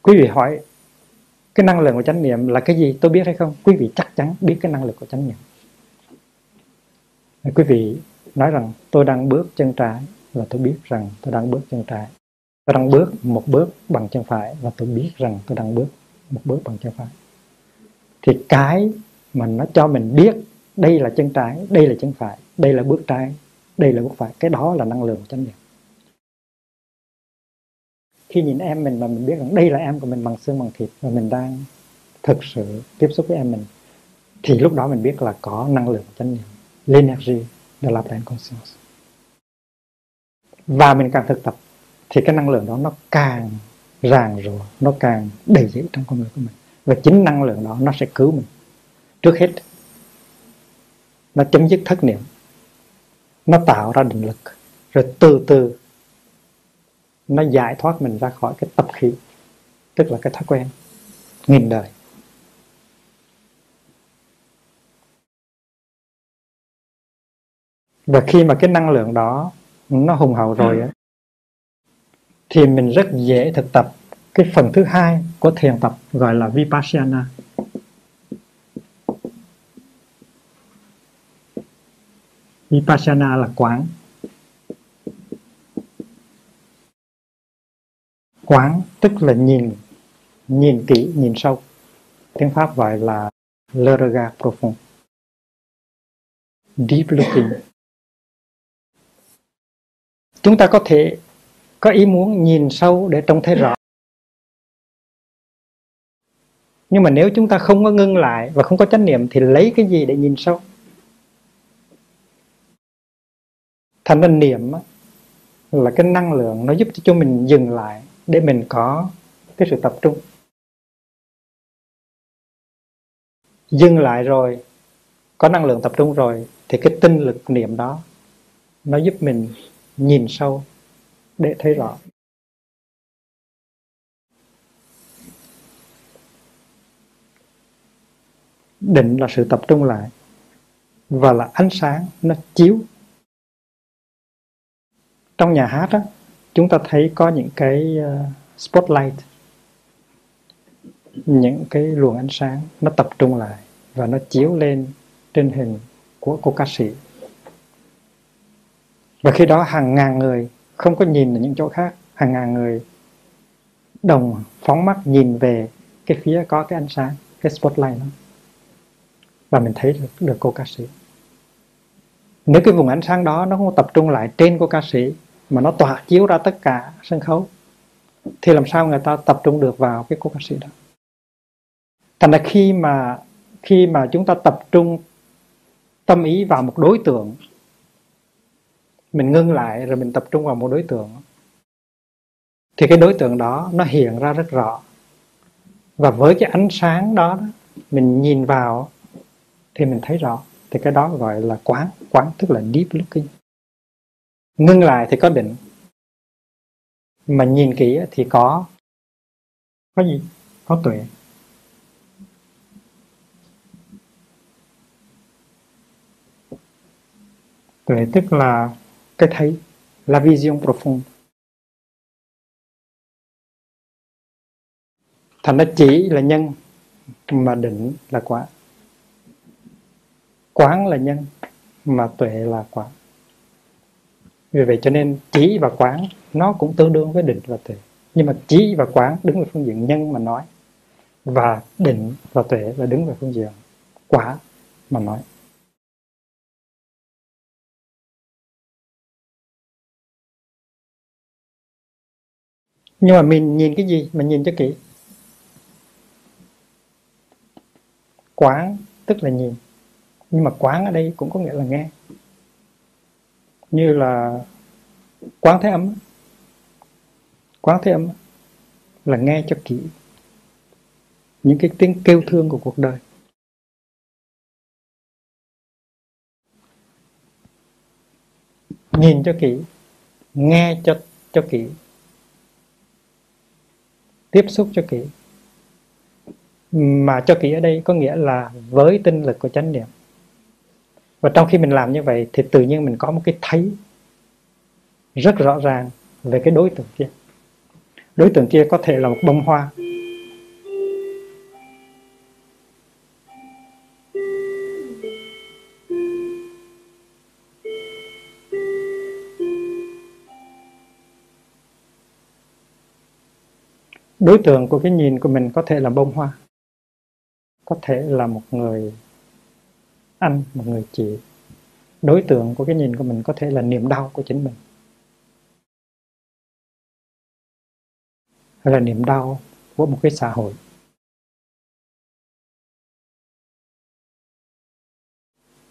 Quý vị hỏi, cái năng lượng của chánh niệm là cái gì tôi biết hay không? Quý vị chắc chắn biết cái năng lượng của chánh niệm. Quý vị nói rằng tôi đang bước chân trái và tôi biết rằng tôi đang bước chân trái. Tôi đang bước một bước bằng chân phải và tôi biết rằng tôi đang bước một bước bằng chân phải. Thì cái mà nó cho mình biết đây là chân trái, đây là chân phải, đây là bước trái, đây là bước phải, cái đó là năng lượng của chánh niệm. Khi nhìn em mình mà mình biết rằng đây là em của mình bằng xương bằng thịt và mình đang thực sự tiếp xúc với em mình, thì lúc đó mình biết là có năng lượng của chánh niệm. L'énergie de la pleine conscience. Và mình càng thực tập thì cái năng lượng đó nó càng ràng rùa, nó càng đầy dẫy trong con người của mình. Và chính năng lượng đó nó sẽ cứu mình. Trước hết, nó chấm dứt thất niệm, nó tạo ra định lực, rồi từ từ nó giải thoát mình ra khỏi cái tập khí, tức là cái thói quen nghìn đời. Và khi mà cái năng lượng đó nó hùng hậu rồi ấy, thì mình rất dễ thực tập cái phần thứ hai của thiền tập gọi là Vipassana. Vipassana là quán. Quán tức là nhìn, nhìn kỹ, nhìn sâu. Tiếng Pháp gọi là le regard profond. deep looking. Chúng ta có thể có ý muốn nhìn sâu để trông thấy rõ. Nhưng mà nếu chúng ta không có ngưng lại và không có chánh niệm thì lấy cái gì để nhìn sâu? Thành ra niệm là cái năng lượng nó giúp cho mình dừng lại để mình có cái sự tập trung. Dừng lại rồi, có năng lượng tập trung rồi thì cái tinh lực niệm đó nó giúp mình nhìn sâu để thấy rõ. Định là sự tập trung lại và là ánh sáng nó chiếu. Trong nhà hát á, chúng ta thấy có những cái spotlight, những cái luồng ánh sáng nó tập trung lại và nó chiếu lên trên hình của cô ca sĩ. Và khi đó hàng ngàn người không có nhìn ở những chỗ khác, hàng ngàn người đồng phóng mắt nhìn về cái phía có cái ánh sáng, cái spotlight đó. Và mình thấy được, được cô ca sĩ. Nếu cái vùng ánh sáng đó nó không tập trung lại trên cô ca sĩ mà nó tỏa chiếu ra tất cả sân khấu thì làm sao người ta tập trung được vào cái cô ca sĩ đó. Thành ra khi mà khi mà chúng ta tập trung tâm ý vào một đối tượng, mình ngưng lại rồi mình tập trung vào một đối tượng thì cái đối tượng đó nó hiện ra rất rõ. Và với cái ánh sáng đó mình nhìn vào thì mình thấy rõ. Thì cái đó gọi là quán. Quán tức là deep looking. Ngưng lại thì có định, mà nhìn kỹ thì có Có gì? Có tuệ. Tuệ tức là cái thấy, la vision profonde. Thành ra chỉ là nhân mà định là quán. Quán là nhân mà tuệ là quán. Vì vậy cho nên chỉ và quán nó cũng tương đương với định và tuệ. Nhưng mà chỉ và quán đứng về phương diện nhân mà nói, và định và tuệ là đứng về phương diện quả mà nói. Nhưng mà mình nhìn cái gì? Mình nhìn cho kỹ. Quán tức là nhìn, nhưng mà quán ở đây cũng có nghĩa là nghe. Như là Quán Thế Âm. Quán Thế Âm là nghe cho kỹ những cái tiếng kêu thương của cuộc đời. Nhìn cho kỹ, nghe cho, cho kỹ, tiếp xúc cho kỹ. Mà cho kỹ ở đây có nghĩa là với tinh lực của chánh niệm. Và trong khi mình làm như vậy thì tự nhiên mình có một cái thấy rất rõ ràng về cái đối tượng kia. Đối tượng kia có thể là một bông hoa, đối tượng của cái nhìn của mình có thể là bông hoa, có thể là một người anh, một người chị. Đối tượng của cái nhìn của mình có thể là niềm đau của chính mình, hay là niềm đau của một cái xã hội.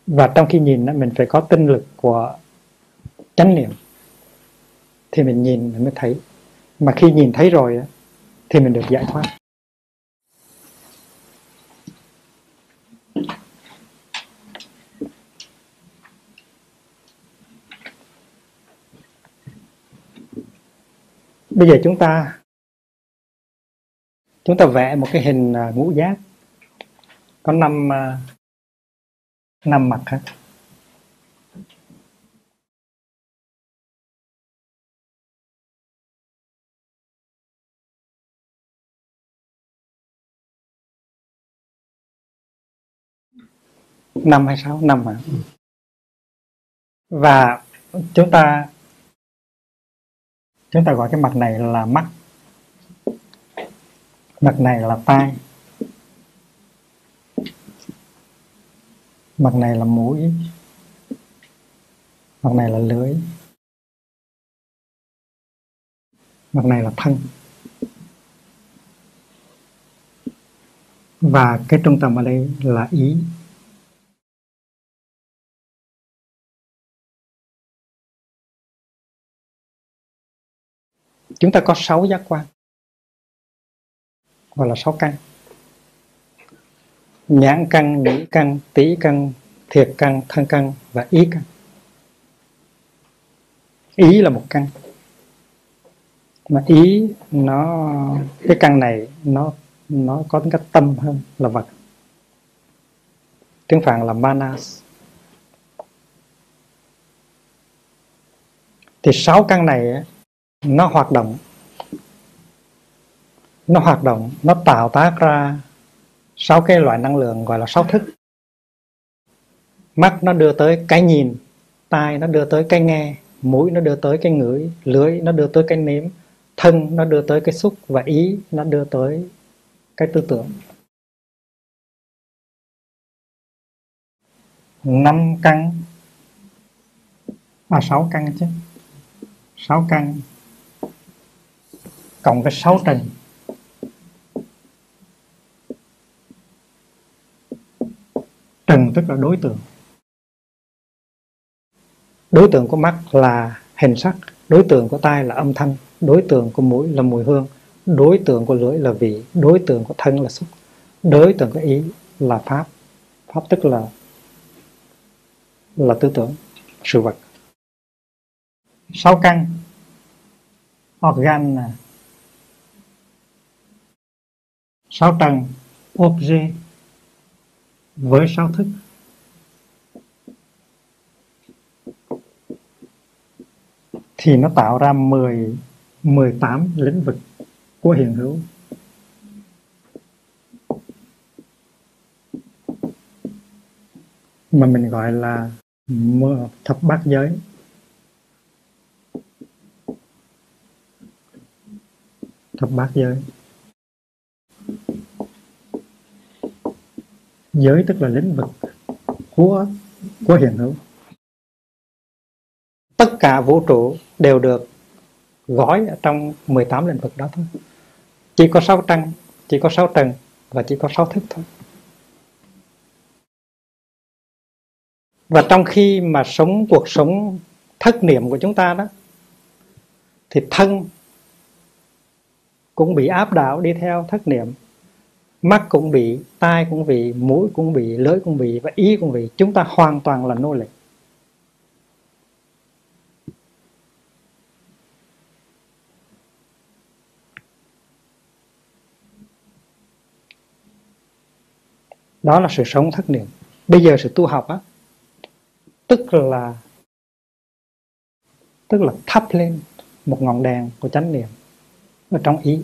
Và trong khi nhìn mình phải có tinh lực của chánh niệm thì mình nhìn mình mới thấy. Mà khi nhìn thấy rồi thì mình được giải thoát. Bây giờ chúng ta chúng ta vẽ một cái hình ngũ giác có năm năm mặt ha. Năm hay sáu năm hả? Và chúng ta chúng ta gọi cái mặt này là mắt, mặt này là tai, mặt này là mũi, mặt này là lưỡi, mặt này là thân. Và cái trung tâm ở đây là ý. Chúng ta có sáu giác quan, gọi là sáu căn: nhãn căn, nhĩ căn, tý căn, thiệt căn, thân căn và ý căn. Ý là một căn, mà ý nó, cái căn này nó nó có tính cách tâm hơn là vật. Tiếng Phạn là manas. Thì sáu căn này nó hoạt động, nó hoạt động, nó tạo tác ra sáu cái loại năng lượng gọi là sáu thức. Mắt nó đưa tới cái nhìn, tai nó đưa tới cái nghe, mũi nó đưa tới cái ngửi, lưỡi nó đưa tới cái nếm, thân nó đưa tới cái xúc và ý nó đưa tới cái tư tưởng. Năm căn, à sáu căn chứ, sáu căn cộng với sáu trần trần tức là đối tượng. Đối tượng của mắt là hình sắc, đối tượng của tai là âm thanh, đối tượng của mũi là mùi hương, đối tượng của lưỡi là vị, đối tượng của thân là xúc, đối tượng của ý là pháp. Pháp tức là là tư tưởng, sự vật. Sáu căn organ, sáu trần objet với sáu thức. Thì nó tạo ra mười, mười tám lĩnh vực của hiện hữu. Mà mình gọi là thập bát giới. Thập bát giới. Giới tức là lĩnh vực của, của hiện hữu. Tất cả vũ trụ đều được gói ở trong mười tám lĩnh vực đó thôi. Chỉ có sáu trần, chỉ có sáu trần và chỉ có sáu thức thôi. Và trong khi mà sống cuộc sống thất niệm của chúng ta đó, thì thân cũng bị áp đảo đi theo thất niệm, mắt cũng bị, tai cũng bị, mũi cũng bị, lưỡi cũng bị và ý cũng bị. Chúng ta hoàn toàn là nô lệ. Đó là sự sống thất niệm. Bây giờ sự tu học á, tức là tức là thắp lên một ngọn đèn của chánh niệm ở trong ý,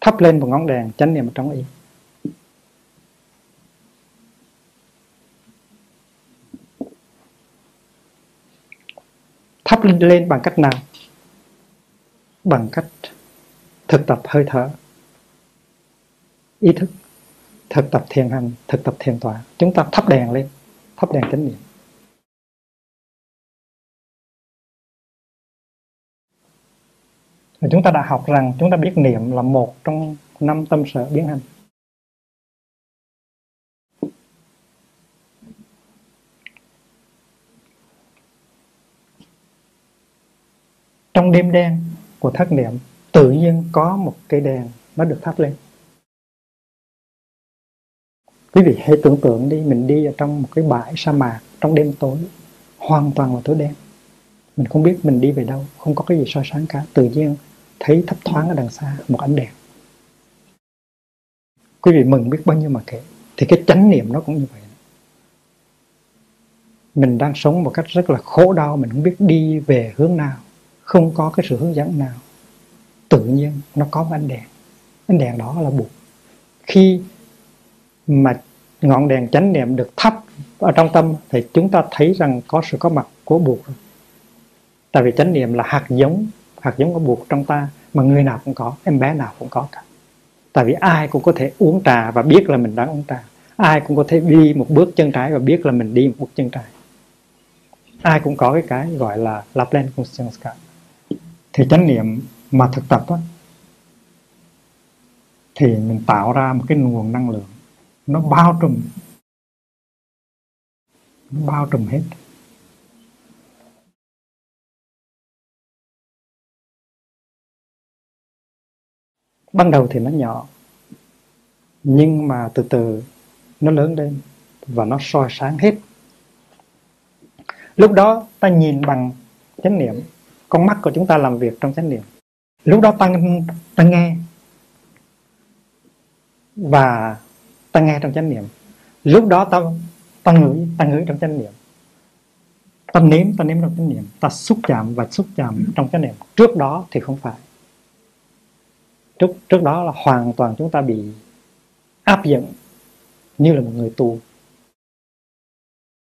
thắp lên một ngọn đèn chánh niệm ở trong ý. Thắp lên bằng cách nào? Bằng cách thực tập hơi thở, ý thức, thực tập thiền hành, thực tập thiền tọa. Chúng ta thắp đèn lên, thắp đèn chánh niệm. Và chúng ta đã học rằng chúng ta biết niệm là một trong năm tâm sở biến hành. Trong đêm đen của thất niệm, tự nhiên có một cây đèn nó được thắp lên. Quý vị hãy tưởng tượng đi, mình đi ở trong một cái bãi sa mạc trong đêm tối, hoàn toàn là tối đen. Mình không biết mình đi về đâu, không có cái gì soi sáng cả. Tự nhiên thấy thấp thoáng ở đằng xa một ánh đèn. Quý vị mừng biết bao nhiêu mà kể. Thì cái chánh niệm nó cũng như vậy. Mình đang sống một cách rất là khổ đau, mình không biết đi về hướng nào, không có cái sự hướng dẫn nào. Tự nhiên nó có một ánh đèn. Ánh đèn đó là buộc. Khi mà ngọn đèn chánh niệm được thắp ở trong tâm thì chúng ta thấy rằng có sự có mặt của buộc rồi. Tại vì chánh niệm là hạt giống, hạt giống của buộc trong ta mà người nào cũng có, em bé nào cũng có cả. Tại vì ai cũng có thể uống trà và biết là mình đang uống trà, ai cũng có thể đi một bước chân trái và biết là mình đi một bước chân trái. ai cũng có cái cái gọi là lặp lên Kusinagara. Thì chánh niệm mà thực tập á, thì mình tạo ra một cái nguồn năng lượng nó bao trùm, nó bao trùm hết. Ban đầu thì nó nhỏ, nhưng mà từ từ nó lớn lên và nó soi sáng hết. Lúc đó ta nhìn bằng chánh niệm, con mắt của chúng ta làm việc trong chánh niệm. Lúc đó ta, ta nghe, và ta nghe trong chánh niệm. Lúc đó ta, ta ngửi, ta ngửi trong chánh niệm. Ta nếm, ta nếm trong chánh niệm. Ta xúc chạm và xúc chạm trong chánh niệm. Trước đó thì không phải. Trước, trước đó là hoàn toàn chúng ta bị áp dụng như là một người tù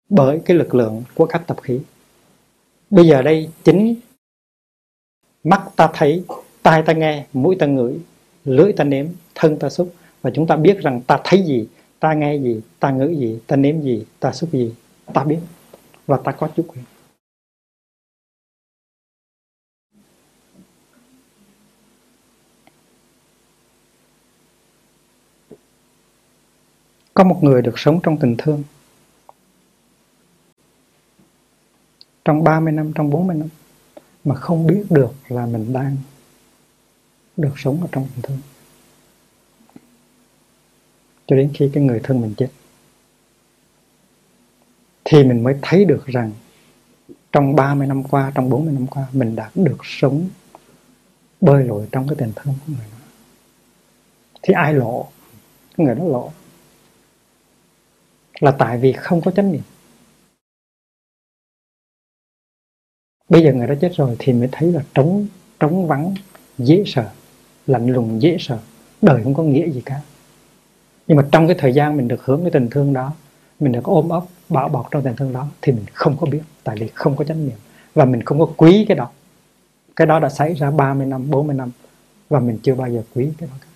bởi cái lực lượng của các tập khí. Bây giờ đây chính mắt ta thấy, tai ta nghe, mũi ta ngửi, lưỡi ta nếm, thân ta xúc. Và chúng ta biết rằng ta thấy gì, ta nghe gì, ta ngửi gì, ta nếm gì, ta xúc gì, ta biết. Và ta có chủ quyền. Có một người được sống trong tình thương trong ba mươi năm, trong bốn mươi năm mà không biết được là mình đang được sống ở trong tình thương, cho đến khi cái người thương mình chết thì mình mới thấy được rằng trong ba mươi năm qua, trong bốn mươi năm qua mình đã được sống bơi lội trong cái tình thương của người đó. Thì ai lộ? Cái người đó lộ là tại vì không có chánh niệm. Bây giờ người đã chết rồi thì mới thấy là trống, trống vắng, dễ sợ, lạnh lùng, dễ sợ. Đời không có nghĩa gì cả. Nhưng mà trong cái thời gian mình được hưởng cái tình thương đó, mình được ôm ấp, bảo bọc trong tình thương đó, thì mình không có biết, tại vì không có chánh niệm. Và mình không có quý cái đó. Cái đó đã xảy ra ba mươi năm, bốn mươi năm, và mình chưa bao giờ quý cái đó cả.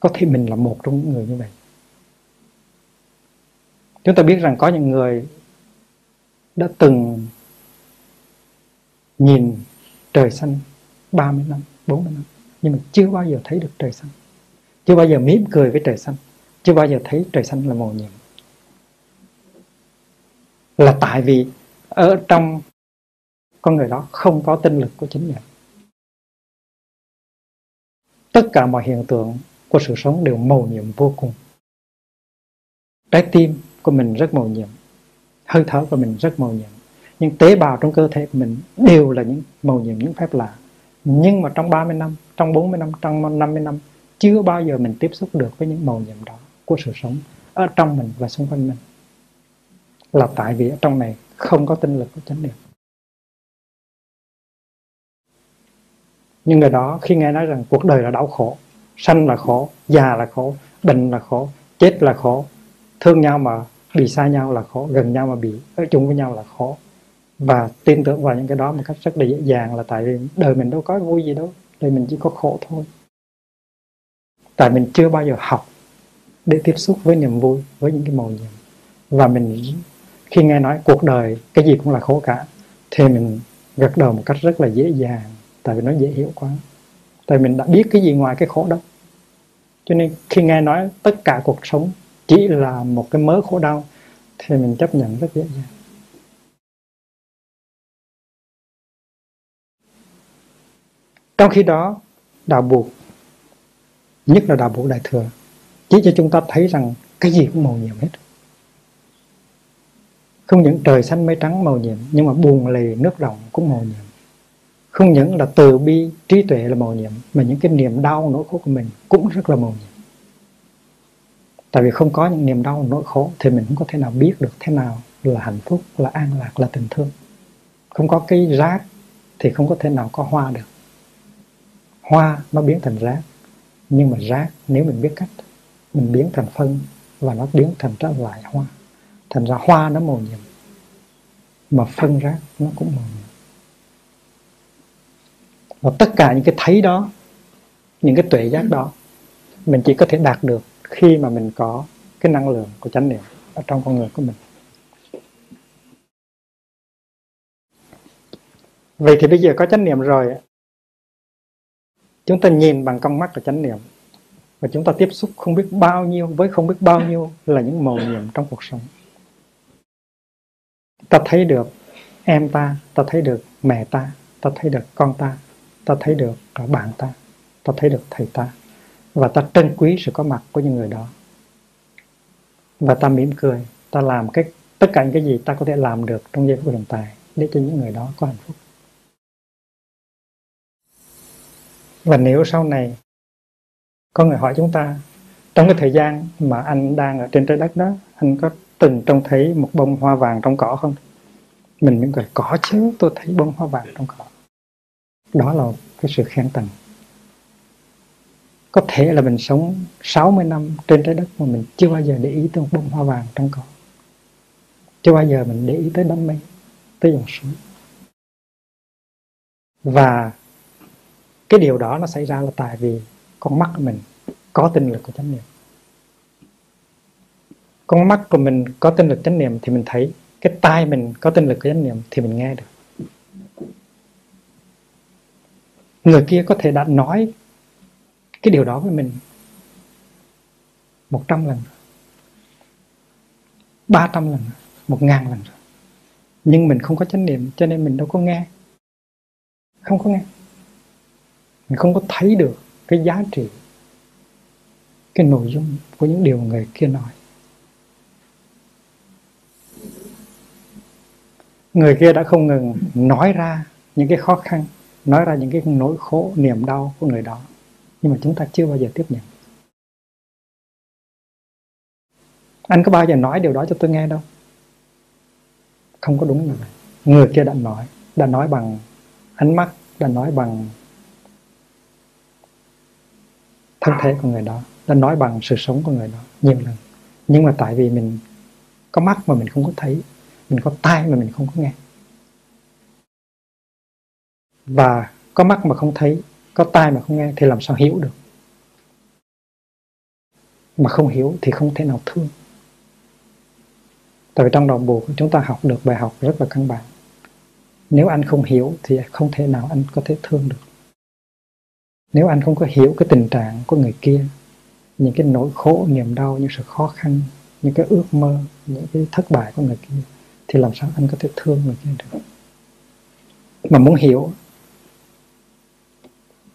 Có thể mình là một trong những người như vậy. Chúng ta biết rằng có những người đã từng nhìn trời xanh ba mươi năm, bốn mươi năm, nhưng mà chưa bao giờ thấy được trời xanh, chưa bao giờ mỉm cười với trời xanh, chưa bao giờ thấy trời xanh là màu nhiệm. Là tại vì ở trong con người đó không có tinh lực của chính mình. Tất cả mọi hiện tượng của sự sống đều màu nhiệm vô cùng. Trái tim của mình rất màu nhiệm, hơi thở của mình rất màu nhiệm, nhưng tế bào trong cơ thể của mình đều là những màu nhiệm, những phép lạ. Nhưng mà trong ba mươi năm, trong bốn mươi năm, trong năm mươi năm chưa bao giờ mình tiếp xúc được với những màu nhiệm đó của sự sống ở trong mình và xung quanh mình. Là tại vì ở trong này không có tinh lực của chánh niệm. Nhưng người đó khi nghe nói rằng cuộc đời là đau khổ, sanh là khổ, già là khổ, bệnh là khổ, chết là khổ, thương nhau mà bị xa nhau là khổ, gần nhau mà bị ở chung với nhau là khổ, và tin tưởng vào những cái đó một cách rất là dễ dàng, là tại vì đời mình đâu có vui gì đâu, đời mình chỉ có khổ thôi. Tại mình chưa bao giờ học để tiếp xúc với niềm vui, với những cái màu nhiệm. Và mình khi nghe nói cuộc đời cái gì cũng là khổ cả thì mình gật đầu một cách rất là dễ dàng, tại vì nó dễ hiểu quá. Tại mình đã biết cái gì ngoài cái khổ đâu. Cho nên khi nghe nói tất cả cuộc sống chỉ là một cái mớ khổ đau thì mình chấp nhận rất dễ dàng. Trong khi đó, đạo buộc, nhất là đạo buộc Đại Thừa, chỉ cho chúng ta thấy rằng cái gì cũng màu nhiệm hết. Không những trời xanh mây trắng màu nhiệm, nhưng mà buồn lầy nước động cũng màu nhiệm. Không những là từ bi, trí tuệ là màu nhiệm, mà những cái niềm đau, nỗi khổ của mình cũng rất là màu nhiệm. Tại vì không có những niềm đau, nỗi khổ thì mình không có thể nào biết được thế nào là hạnh phúc, là an lạc, là tình thương. Không có cái rác thì không có thể nào có hoa được. Hoa nó biến thành rác, nhưng mà rác nếu mình biết cách, mình biến thành phân và nó biến thành các loại hoa. Thành ra hoa nó màu nhiệm, mà phân rác nó cũng màu nhiệm. Và tất cả những cái thấy đó, những cái tuệ giác đó, mình chỉ có thể đạt được khi mà mình có cái năng lượng của chánh niệm ở trong con người của mình. Vậy thì bây giờ có chánh niệm rồi, chúng ta nhìn bằng con mắt là chánh niệm, và chúng ta tiếp xúc không biết bao nhiêu với không biết bao nhiêu là những mầu nhiệm trong cuộc sống. Ta thấy được em ta, ta thấy được mẹ ta, ta thấy được con ta, ta thấy được bạn ta, ta thấy được thầy ta, và ta trân quý sự có mặt của những người đó, và ta mỉm cười, ta làm cái tất cả những cái gì ta có thể làm được trong giây phút hiện tại để cho những người đó có hạnh phúc. Và nếu sau này có người hỏi chúng ta, trong cái thời gian mà anh đang ở trên trái đất đó, anh có từng trông thấy một bông hoa vàng trong cỏ không? Mình mỉm cười, có chứ, tôi thấy bông hoa vàng trong cỏ. Đó là cái sự khen tặng. Có thể là mình sống sáu mươi năm trên trái đất mà mình chưa bao giờ để ý tới một bông hoa vàng trong cỏ. Chưa bao giờ mình để ý tới đám mây, tới dòng suối. Và cái điều đó nó xảy ra là tại vì con mắt của mình có tinh lực của chánh niệm. Con mắt của mình có tinh lực chánh niệm thì mình thấy, cái tai mình có tinh lực của chánh niệm thì mình nghe được. Người kia có thể đã nói cái điều đó với mình một trăm lần rồi, ba trăm lần rồi, một ngàn lần rồi, nhưng mình không có chánh niệm cho nên mình đâu có nghe, không có nghe, mình không có thấy được cái giá trị, cái nội dung của những điều người kia nói. Người kia đã không ngừng nói ra những cái khó khăn, nói ra những cái nỗi khổ, niềm đau của người đó, nhưng mà chúng ta chưa bao giờ tiếp nhận. Anh có bao giờ nói điều đó cho tôi nghe đâu? Không có đúng như vậy. Người kia đã nói, đã nói bằng ánh mắt, đã nói bằng thân thể của người đó, đã nói bằng sự sống của người đó nhiều lần. Nhưng mà tại vì mình có mắt mà mình không có thấy, mình có tai mà mình không có nghe. Và có mắt mà không thấy, có tai mà không nghe thì làm sao hiểu được? Mà không hiểu thì không thể nào thương. Tại vì trong đạo Bồ chúng ta học được bài học rất là căn bản. Nếu anh không hiểu thì không thể nào anh có thể thương được. Nếu anh không có hiểu cái tình trạng của người kia, những cái nỗi khổ, niềm đau, những sự khó khăn, những cái ước mơ, những cái thất bại của người kia, thì làm sao anh có thể thương người kia được? Mà muốn hiểu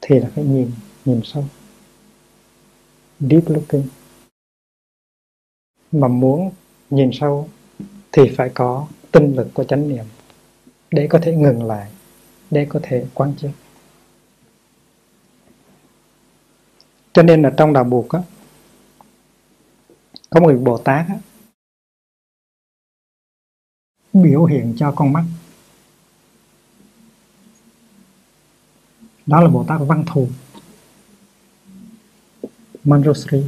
thì là phải nhìn, nhìn sâu, deep looking. Mà muốn nhìn sâu thì phải có tinh lực của chánh niệm để có thể ngừng lại, để có thể quán chiếu. Cho nên là trong đạo buộc á, có một Bồ Tát á, biểu hiện cho con mắt. Đó là Bồ Tát Văn Thù, Manjushri,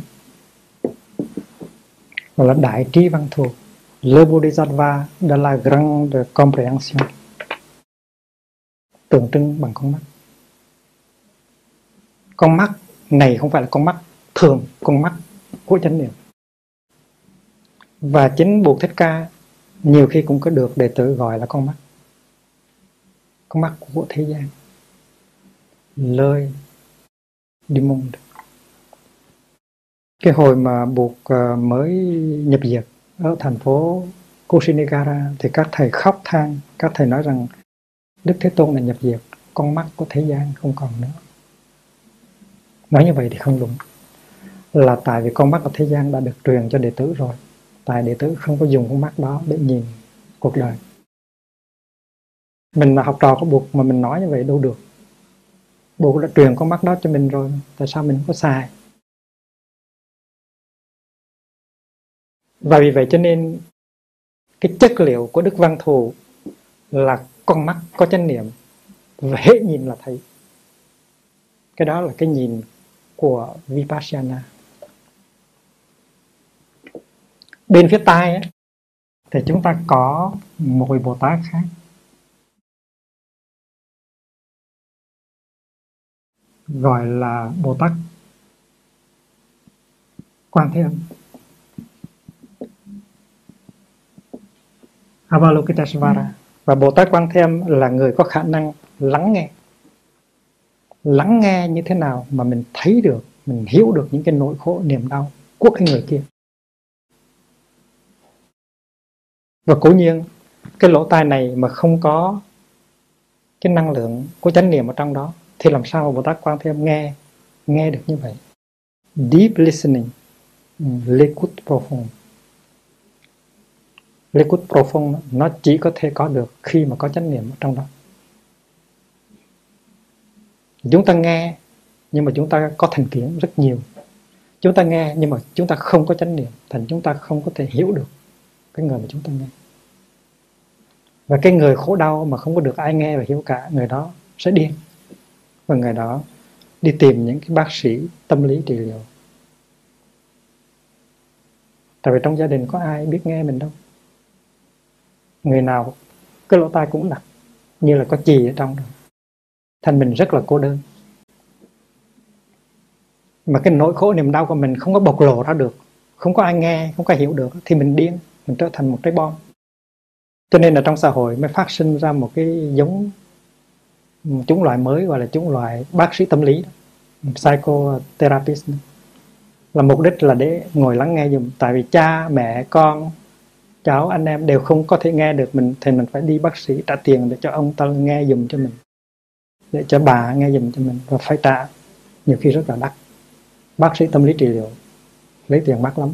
gọi là Đại Trí Văn Thù, Le Bodhisattva de la Grande Compréhension, tượng trưng bằng con mắt. Con mắt này không phải là con mắt thường, con mắt của chánh niệm. Và chính Bụt Thích Ca nhiều khi cũng có được đệ tử gọi là con mắt, con mắt của thế gian, lời đi môn. Cái hồi mà Bụt mới nhập diệt ở thành phố Kusinagara thì các thầy khóc than, các thầy nói rằng Đức Thế Tôn đã nhập diệt, con mắt của thế gian không còn nữa. Nói như vậy thì không đúng, là tại vì con mắt của thế gian đã được truyền cho đệ tử rồi, tại đệ tử không có dùng con mắt đó để nhìn cuộc đời. Mình là học trò của Bụt mà mình nói như vậy đâu được. Bụt đã truyền con mắt đó cho mình rồi, tại sao mình không có xài? Và vì vậy cho nên cái chất liệu của Đức Văn Thù là con mắt có chánh niệm, hễ nhìn là thấy. Cái đó là cái nhìn của Vipassana. Bên phía tai ấy, thì chúng ta có một vị Bồ Tát khác, gọi là Bồ Tát Quan Thế Âm, Avalokiteshvara. Và Bồ Tát Quan Thế Âm là người có khả năng lắng nghe. Lắng nghe như thế nào mà mình thấy được, mình hiểu được những cái nỗi khổ, niềm đau của cái người kia. Và cố nhiên cái lỗ tai này mà không có cái năng lượng của chánh niệm ở trong đó thì làm sao mà Bồ Tát Quan Thế Âm nghe, nghe được như vậy. Deep listening, l'écoute profonde. L'écoute profonde nó chỉ có thể có được khi mà có chánh niệm ở trong đó. Chúng ta nghe nhưng mà chúng ta có thành kiến rất nhiều. Chúng ta nghe nhưng mà chúng ta không có chánh niệm, thành chúng ta không có thể hiểu được cái người mà chúng ta nghe. Và cái người khổ đau mà không có được ai nghe và hiểu cả, người đó sẽ điên. Và người đó đi tìm những cái bác sĩ tâm lý trị liệu. Tại vì trong gia đình có ai biết nghe mình đâu. Người nào cái lỗ tai cũng đặt như là có chì ở trong đó. Thành mình rất là cô đơn. Mà cái nỗi khổ niềm đau của mình không có bộc lộ ra được, không có ai nghe, không có ai hiểu được, thì mình điên, mình trở thành một trái bom. Cho nên là trong xã hội mới phát sinh ra một cái giống một chủng loại mới gọi là chủng loại bác sĩ tâm lý, psychotherapist, là mục đích là để ngồi lắng nghe dùm. Tại vì cha, mẹ, con, cháu, anh em đều không có thể nghe được mình, thì mình phải đi bác sĩ trả tiền để cho ông ta nghe dùm cho mình, để cho bà nghe dùm cho mình, và phải trả nhiều khi rất là đắt. Bác sĩ tâm lý trị liệu lấy tiền mắc lắm.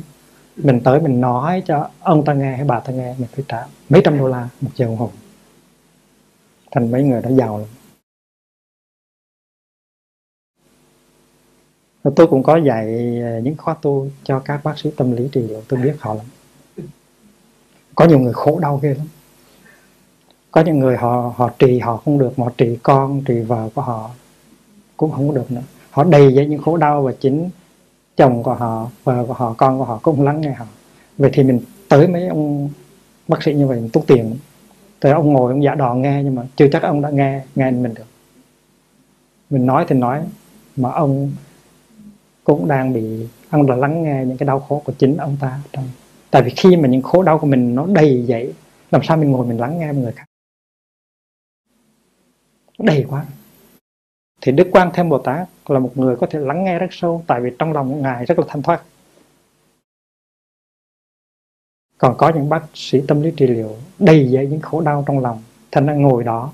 Mình tới mình nói cho ông ta nghe hay bà ta nghe, mình phải trả mấy trăm đô la một giờ đồng hồ. Thành mấy người đã giàu lắm. Và tôi cũng có dạy những khóa tu cho các bác sĩ tâm lý trị liệu, tôi biết họ lắm. Có nhiều người khổ đau ghê lắm. Có những người họ họ trì họ không được, mà họ trì con, trì vợ của họ cũng không được nữa. Họ đầy với những khổ đau, và chính chồng của họ, vợ của họ, con của họ cũng lắng nghe họ. Vậy thì mình tới mấy ông bác sĩ như vậy mình tốn tiền. Tới ông ngồi ông giả đò nghe, nhưng mà chưa chắc ông đã nghe nghe mình được. Mình nói thì nói, mà ông cũng đang bị, ông đã lắng nghe những cái đau khổ của chính ông ta. Tại vì khi mà những khổ đau của mình nó đầy dậy, làm sao mình ngồi mình lắng nghe người khác? Đầy quá. Thì Đức Quan Thế Âm Bồ Tát là một người có thể lắng nghe rất sâu, tại vì trong lòng Ngài rất là thanh thoát. Còn có những bác sĩ tâm lý trị liệu đầy dẫy những khổ đau trong lòng, thành ra ngồi đó,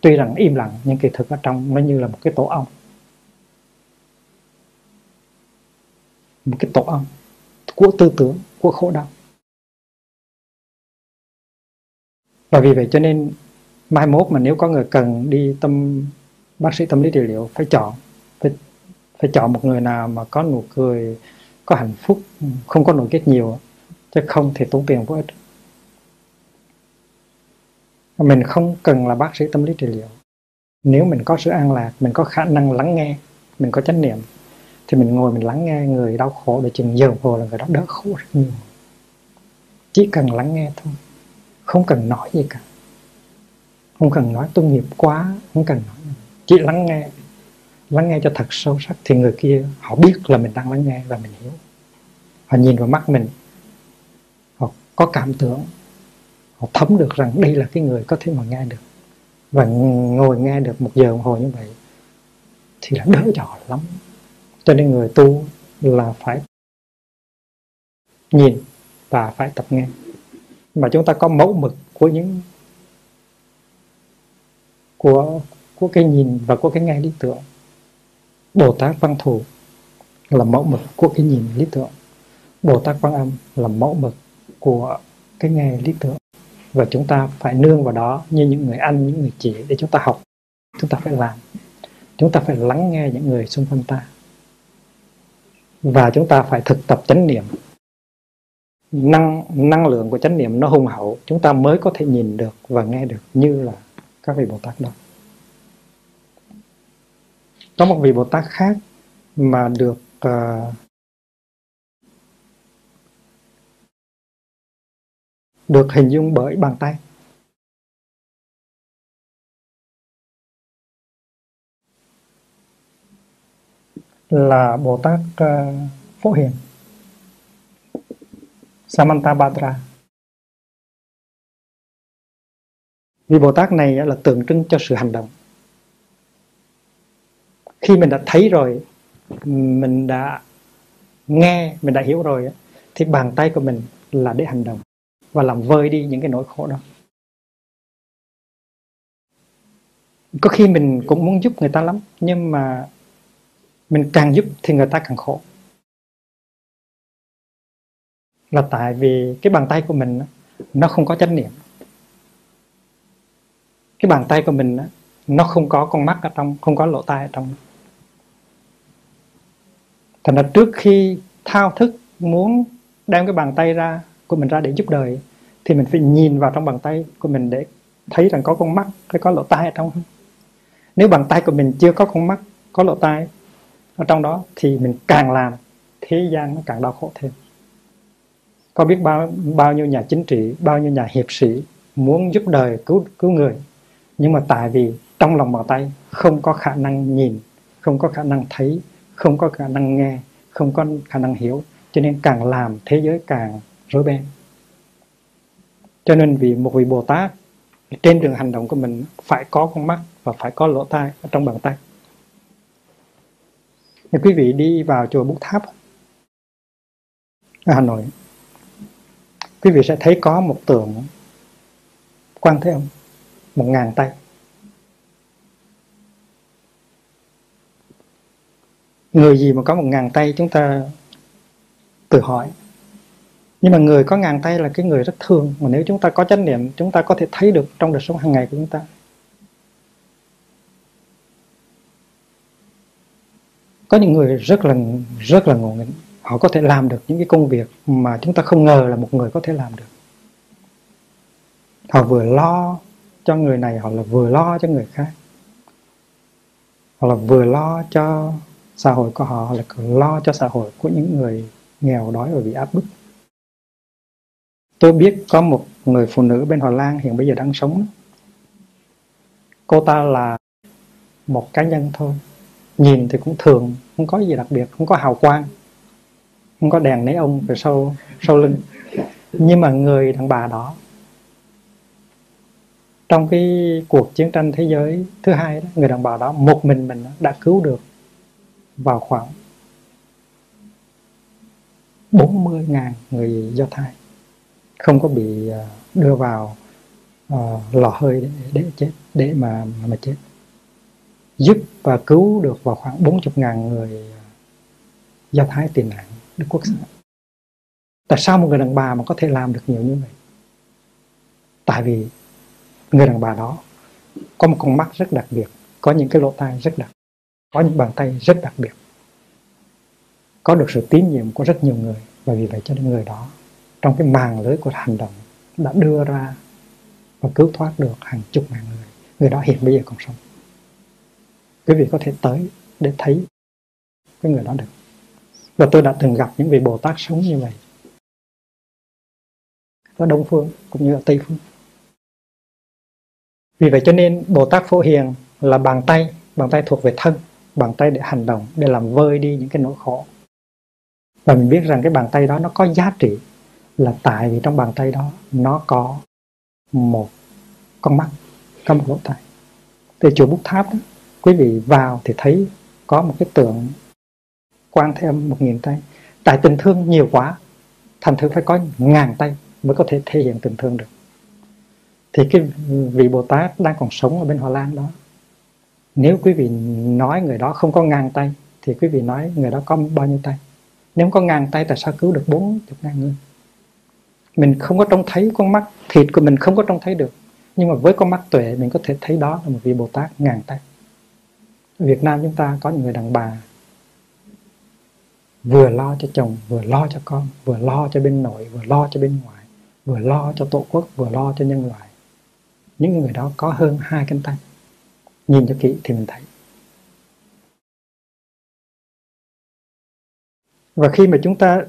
tuy rằng im lặng nhưng kỳ thực ở trong nó như là một cái tổ ong. Một cái tổ ong của tư tưởng, của khổ đau. Và vì vậy cho nên mai mốt mà nếu có người cần đi tâm bác sĩ tâm lý trị liệu, phải chọn phải, phải chọn một người nào mà có nụ cười, có hạnh phúc, không có nỗi ghét nhiều, chứ không thì tốn tiền vô ích. Mình không cần là bác sĩ tâm lý trị liệu. Nếu mình có sự an lạc, mình có khả năng lắng nghe, mình có chánh niệm, thì mình ngồi mình lắng nghe người đau khổ để chừng giờ vừa là người đó đỡ khổ rất nhiều. Chỉ cần lắng nghe thôi, không cần nói gì cả, không cần nói tôi nghiệp quá, không cần nói. Chỉ lắng nghe, lắng nghe cho thật sâu sắc, thì người kia họ biết là mình đang lắng nghe và mình hiểu. Họ nhìn vào mắt mình, họ có cảm tưởng, họ thấm được rằng đây là cái người có thể mà nghe được. Và ngồi nghe được một giờ đồng hồ như vậy thì là đỡ cho họ lắm. Cho nên người tu là phải nhìn và phải tập nghe. Mà chúng ta có mẫu mực của những của của cái nhìn và của cái nghe lý tưởng. Bồ Tát Văn Thù là mẫu mực của cái nhìn lý tưởng. Bồ Tát Quan Âm là mẫu mực của cái nghe lý tưởng. Và chúng ta phải nương vào đó như những người anh, những người chị để chúng ta học. Chúng ta phải làm. Chúng ta phải lắng nghe những người xung quanh ta. Và chúng ta phải thực tập chánh niệm. Năng, năng lượng của chánh niệm nó hùng hậu, chúng ta mới có thể nhìn được và nghe được như là các vị Bồ Tát đó. Có một vị Bồ Tát khác mà được uh, được hình dung bởi bàn tay. Là Bồ Tát uh, Phổ Hiền Samantabhadra. Vì Bồ Tát này là tượng trưng cho sự hành động. khi mình đã thấy rồi, mình đã nghe, mình đã hiểu rồi, thì bàn tay của mình là để hành động và làm vơi đi những cái nỗi khổ đó. Có khi mình cũng muốn giúp người ta lắm, nhưng mà mình càng giúp thì người ta càng khổ. Là tại vì cái bàn tay của mình nó không có chánh niệm. Cái bàn tay của mình nó không có con mắt ở trong, không có lỗ tai ở trong. Thành ra trước khi thao thức muốn đem cái bàn tay ra của mình ra để giúp đời, thì mình phải nhìn vào trong bàn tay của mình để thấy rằng có con mắt hay có lỗ tai ở trong. Nếu bàn tay của mình chưa có con mắt, có lỗ tai ở trong đó, thì mình càng làm thế gian nó càng đau khổ thêm. Có biết bao, bao nhiêu nhà chính trị, bao nhiêu nhà hiệp sĩ muốn giúp đời, cứu, cứu người, nhưng mà tại vì trong lòng bàn tay không có khả năng nhìn, không có khả năng thấy, không có khả năng nghe, không có khả năng hiểu, cho nên càng làm thế giới càng rối beng. Cho nên vì một vị Bồ Tát, trên đường hành động của mình phải có con mắt và phải có lỗ tai ở trong bàn tay. Nếu quý vị đi vào chùa Bút Tháp ở Hà Nội, quý vị sẽ thấy có một tượng Quan Thế Âm một ngàn tay. Người gì mà có một ngàn tay chúng ta tự hỏi. Nhưng mà người có ngàn tay là cái người rất thường, mà nếu chúng ta có chánh niệm, chúng ta có thể thấy được trong đời sống hàng ngày của chúng ta. Có những người rất là rất là ngộ nghĩnh, họ có thể làm được những cái công việc mà chúng ta không ngờ là một người có thể làm được. Họ vừa lo cho người này, họ là vừa lo cho người khác, họ là vừa lo cho xã hội của họ, họ là lo cho xã hội của những người nghèo đói và bị áp bức. Tôi biết có một người phụ nữ bên Hòa Lan hiện bây giờ đang sống. Cô ta là một cá nhân thôi, nhìn thì cũng thường, không có gì đặc biệt, không có hào quang, không có đèn nấy ông rồi sau, sau lưng. Nhưng mà người đàn bà đó, trong cái cuộc chiến tranh thế giới thứ hai đó, người đàn bà đó một mình mình đã cứu được vào khoảng bốn mươi nghìn người Do Thái, không có bị đưa vào uh, lò hơi để, để chết, để mà, mà chết. Giúp và cứu được vào khoảng bốn mươi nghìn người Do Thái tị nạn Đức Quốc xã. Tại sao một người đàn bà mà có thể làm được nhiều như vậy? Tại vì người đàn bà đó có một con mắt rất đặc biệt, có những cái lỗ tai rất đặc biệt, có những bàn tay rất đặc biệt, có được sự tín nhiệm của rất nhiều người. Và vì vậy cho nên người đó, trong cái màn lưới của hành động, đã đưa ra và cứu thoát được hàng chục ngàn người. Người đó hiện bây giờ còn sống. Quý vị có thể tới để thấy cái người đó được. Và tôi đã từng gặp những vị Bồ Tát sống như vậy ở Đông Phương cũng như ở Tây Phương. Vì vậy cho nên Bồ Tát Phổ Hiền là bàn tay, bàn tay thuộc về thân, bàn tay để hành động, để làm vơi đi những cái nỗi khổ. Và mình biết rằng cái bàn tay đó nó có giá trị là tại vì trong bàn tay đó nó có một con mắt, có một lỗ tai. Từ chùa Bút Tháp đó, quý vị vào thì thấy có một cái tượng Quan Thế Âm một nghìn tay. Tại tình thương nhiều quá, thành thử phải có ngàn tay mới có thể thể hiện tình thương được. Thì cái vị Bồ Tát đang còn sống ở bên Hòa Lan đó, nếu quý vị nói người đó không có ngàn tay, thì quý vị nói người đó có bao nhiêu tay? Nếu có ngàn tay, tại sao cứu được bốn chục ngàn người? Mình không có trông thấy, con mắt thịt của mình không có trông thấy được, nhưng mà với con mắt tuệ mình có thể thấy đó là một vị Bồ Tát ngàn tay. Ở Việt Nam chúng ta có những người đàn bà vừa lo cho chồng, vừa lo cho con, vừa lo cho bên nội, vừa lo cho bên ngoài, vừa lo cho tổ quốc, vừa lo cho nhân loại. Những người đó có hơn hai cánh tay. Nhìn cho kỹ thì mình thấy. Và khi mà chúng ta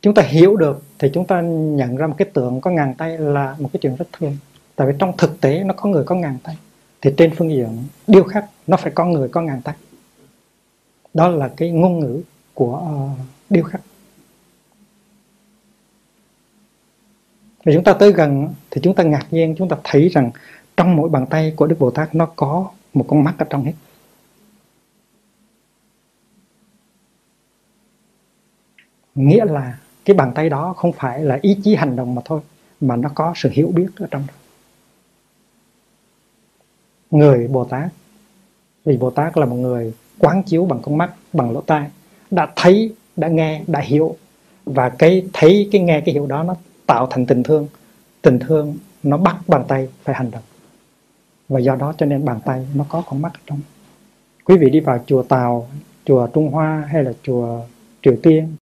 chúng ta hiểu được thì chúng ta nhận ra một cái tượng có ngàn tay là một cái chuyện rất thường. Tại vì trong thực tế nó có người có ngàn tay, thì trên phương diện điêu khắc nó phải có người có ngàn tay. Đó là cái ngôn ngữ của uh, điêu khắc. Và chúng ta tới gần thì chúng ta ngạc nhiên, chúng ta thấy rằng trong mỗi bàn tay của Đức Bồ Tát nó có một con mắt ở trong hết. nghĩa là cái bàn tay đó không phải là ý chí hành động mà thôi, mà nó có sự hiểu biết ở trong đó. Người Bồ Tát, vì Bồ Tát là một người quán chiếu bằng con mắt, bằng lỗ tai, đã thấy, đã nghe, đã hiểu. Và cái thấy, cái nghe, cái hiểu đó nó tạo thành tình thương. Tình thương nó bắt bàn tay phải hành động, và do đó cho nên bàn tay nó có con mắt ở trong. Quý vị đi vào chùa Tàu, chùa Trung Hoa hay là chùa Triều Tiên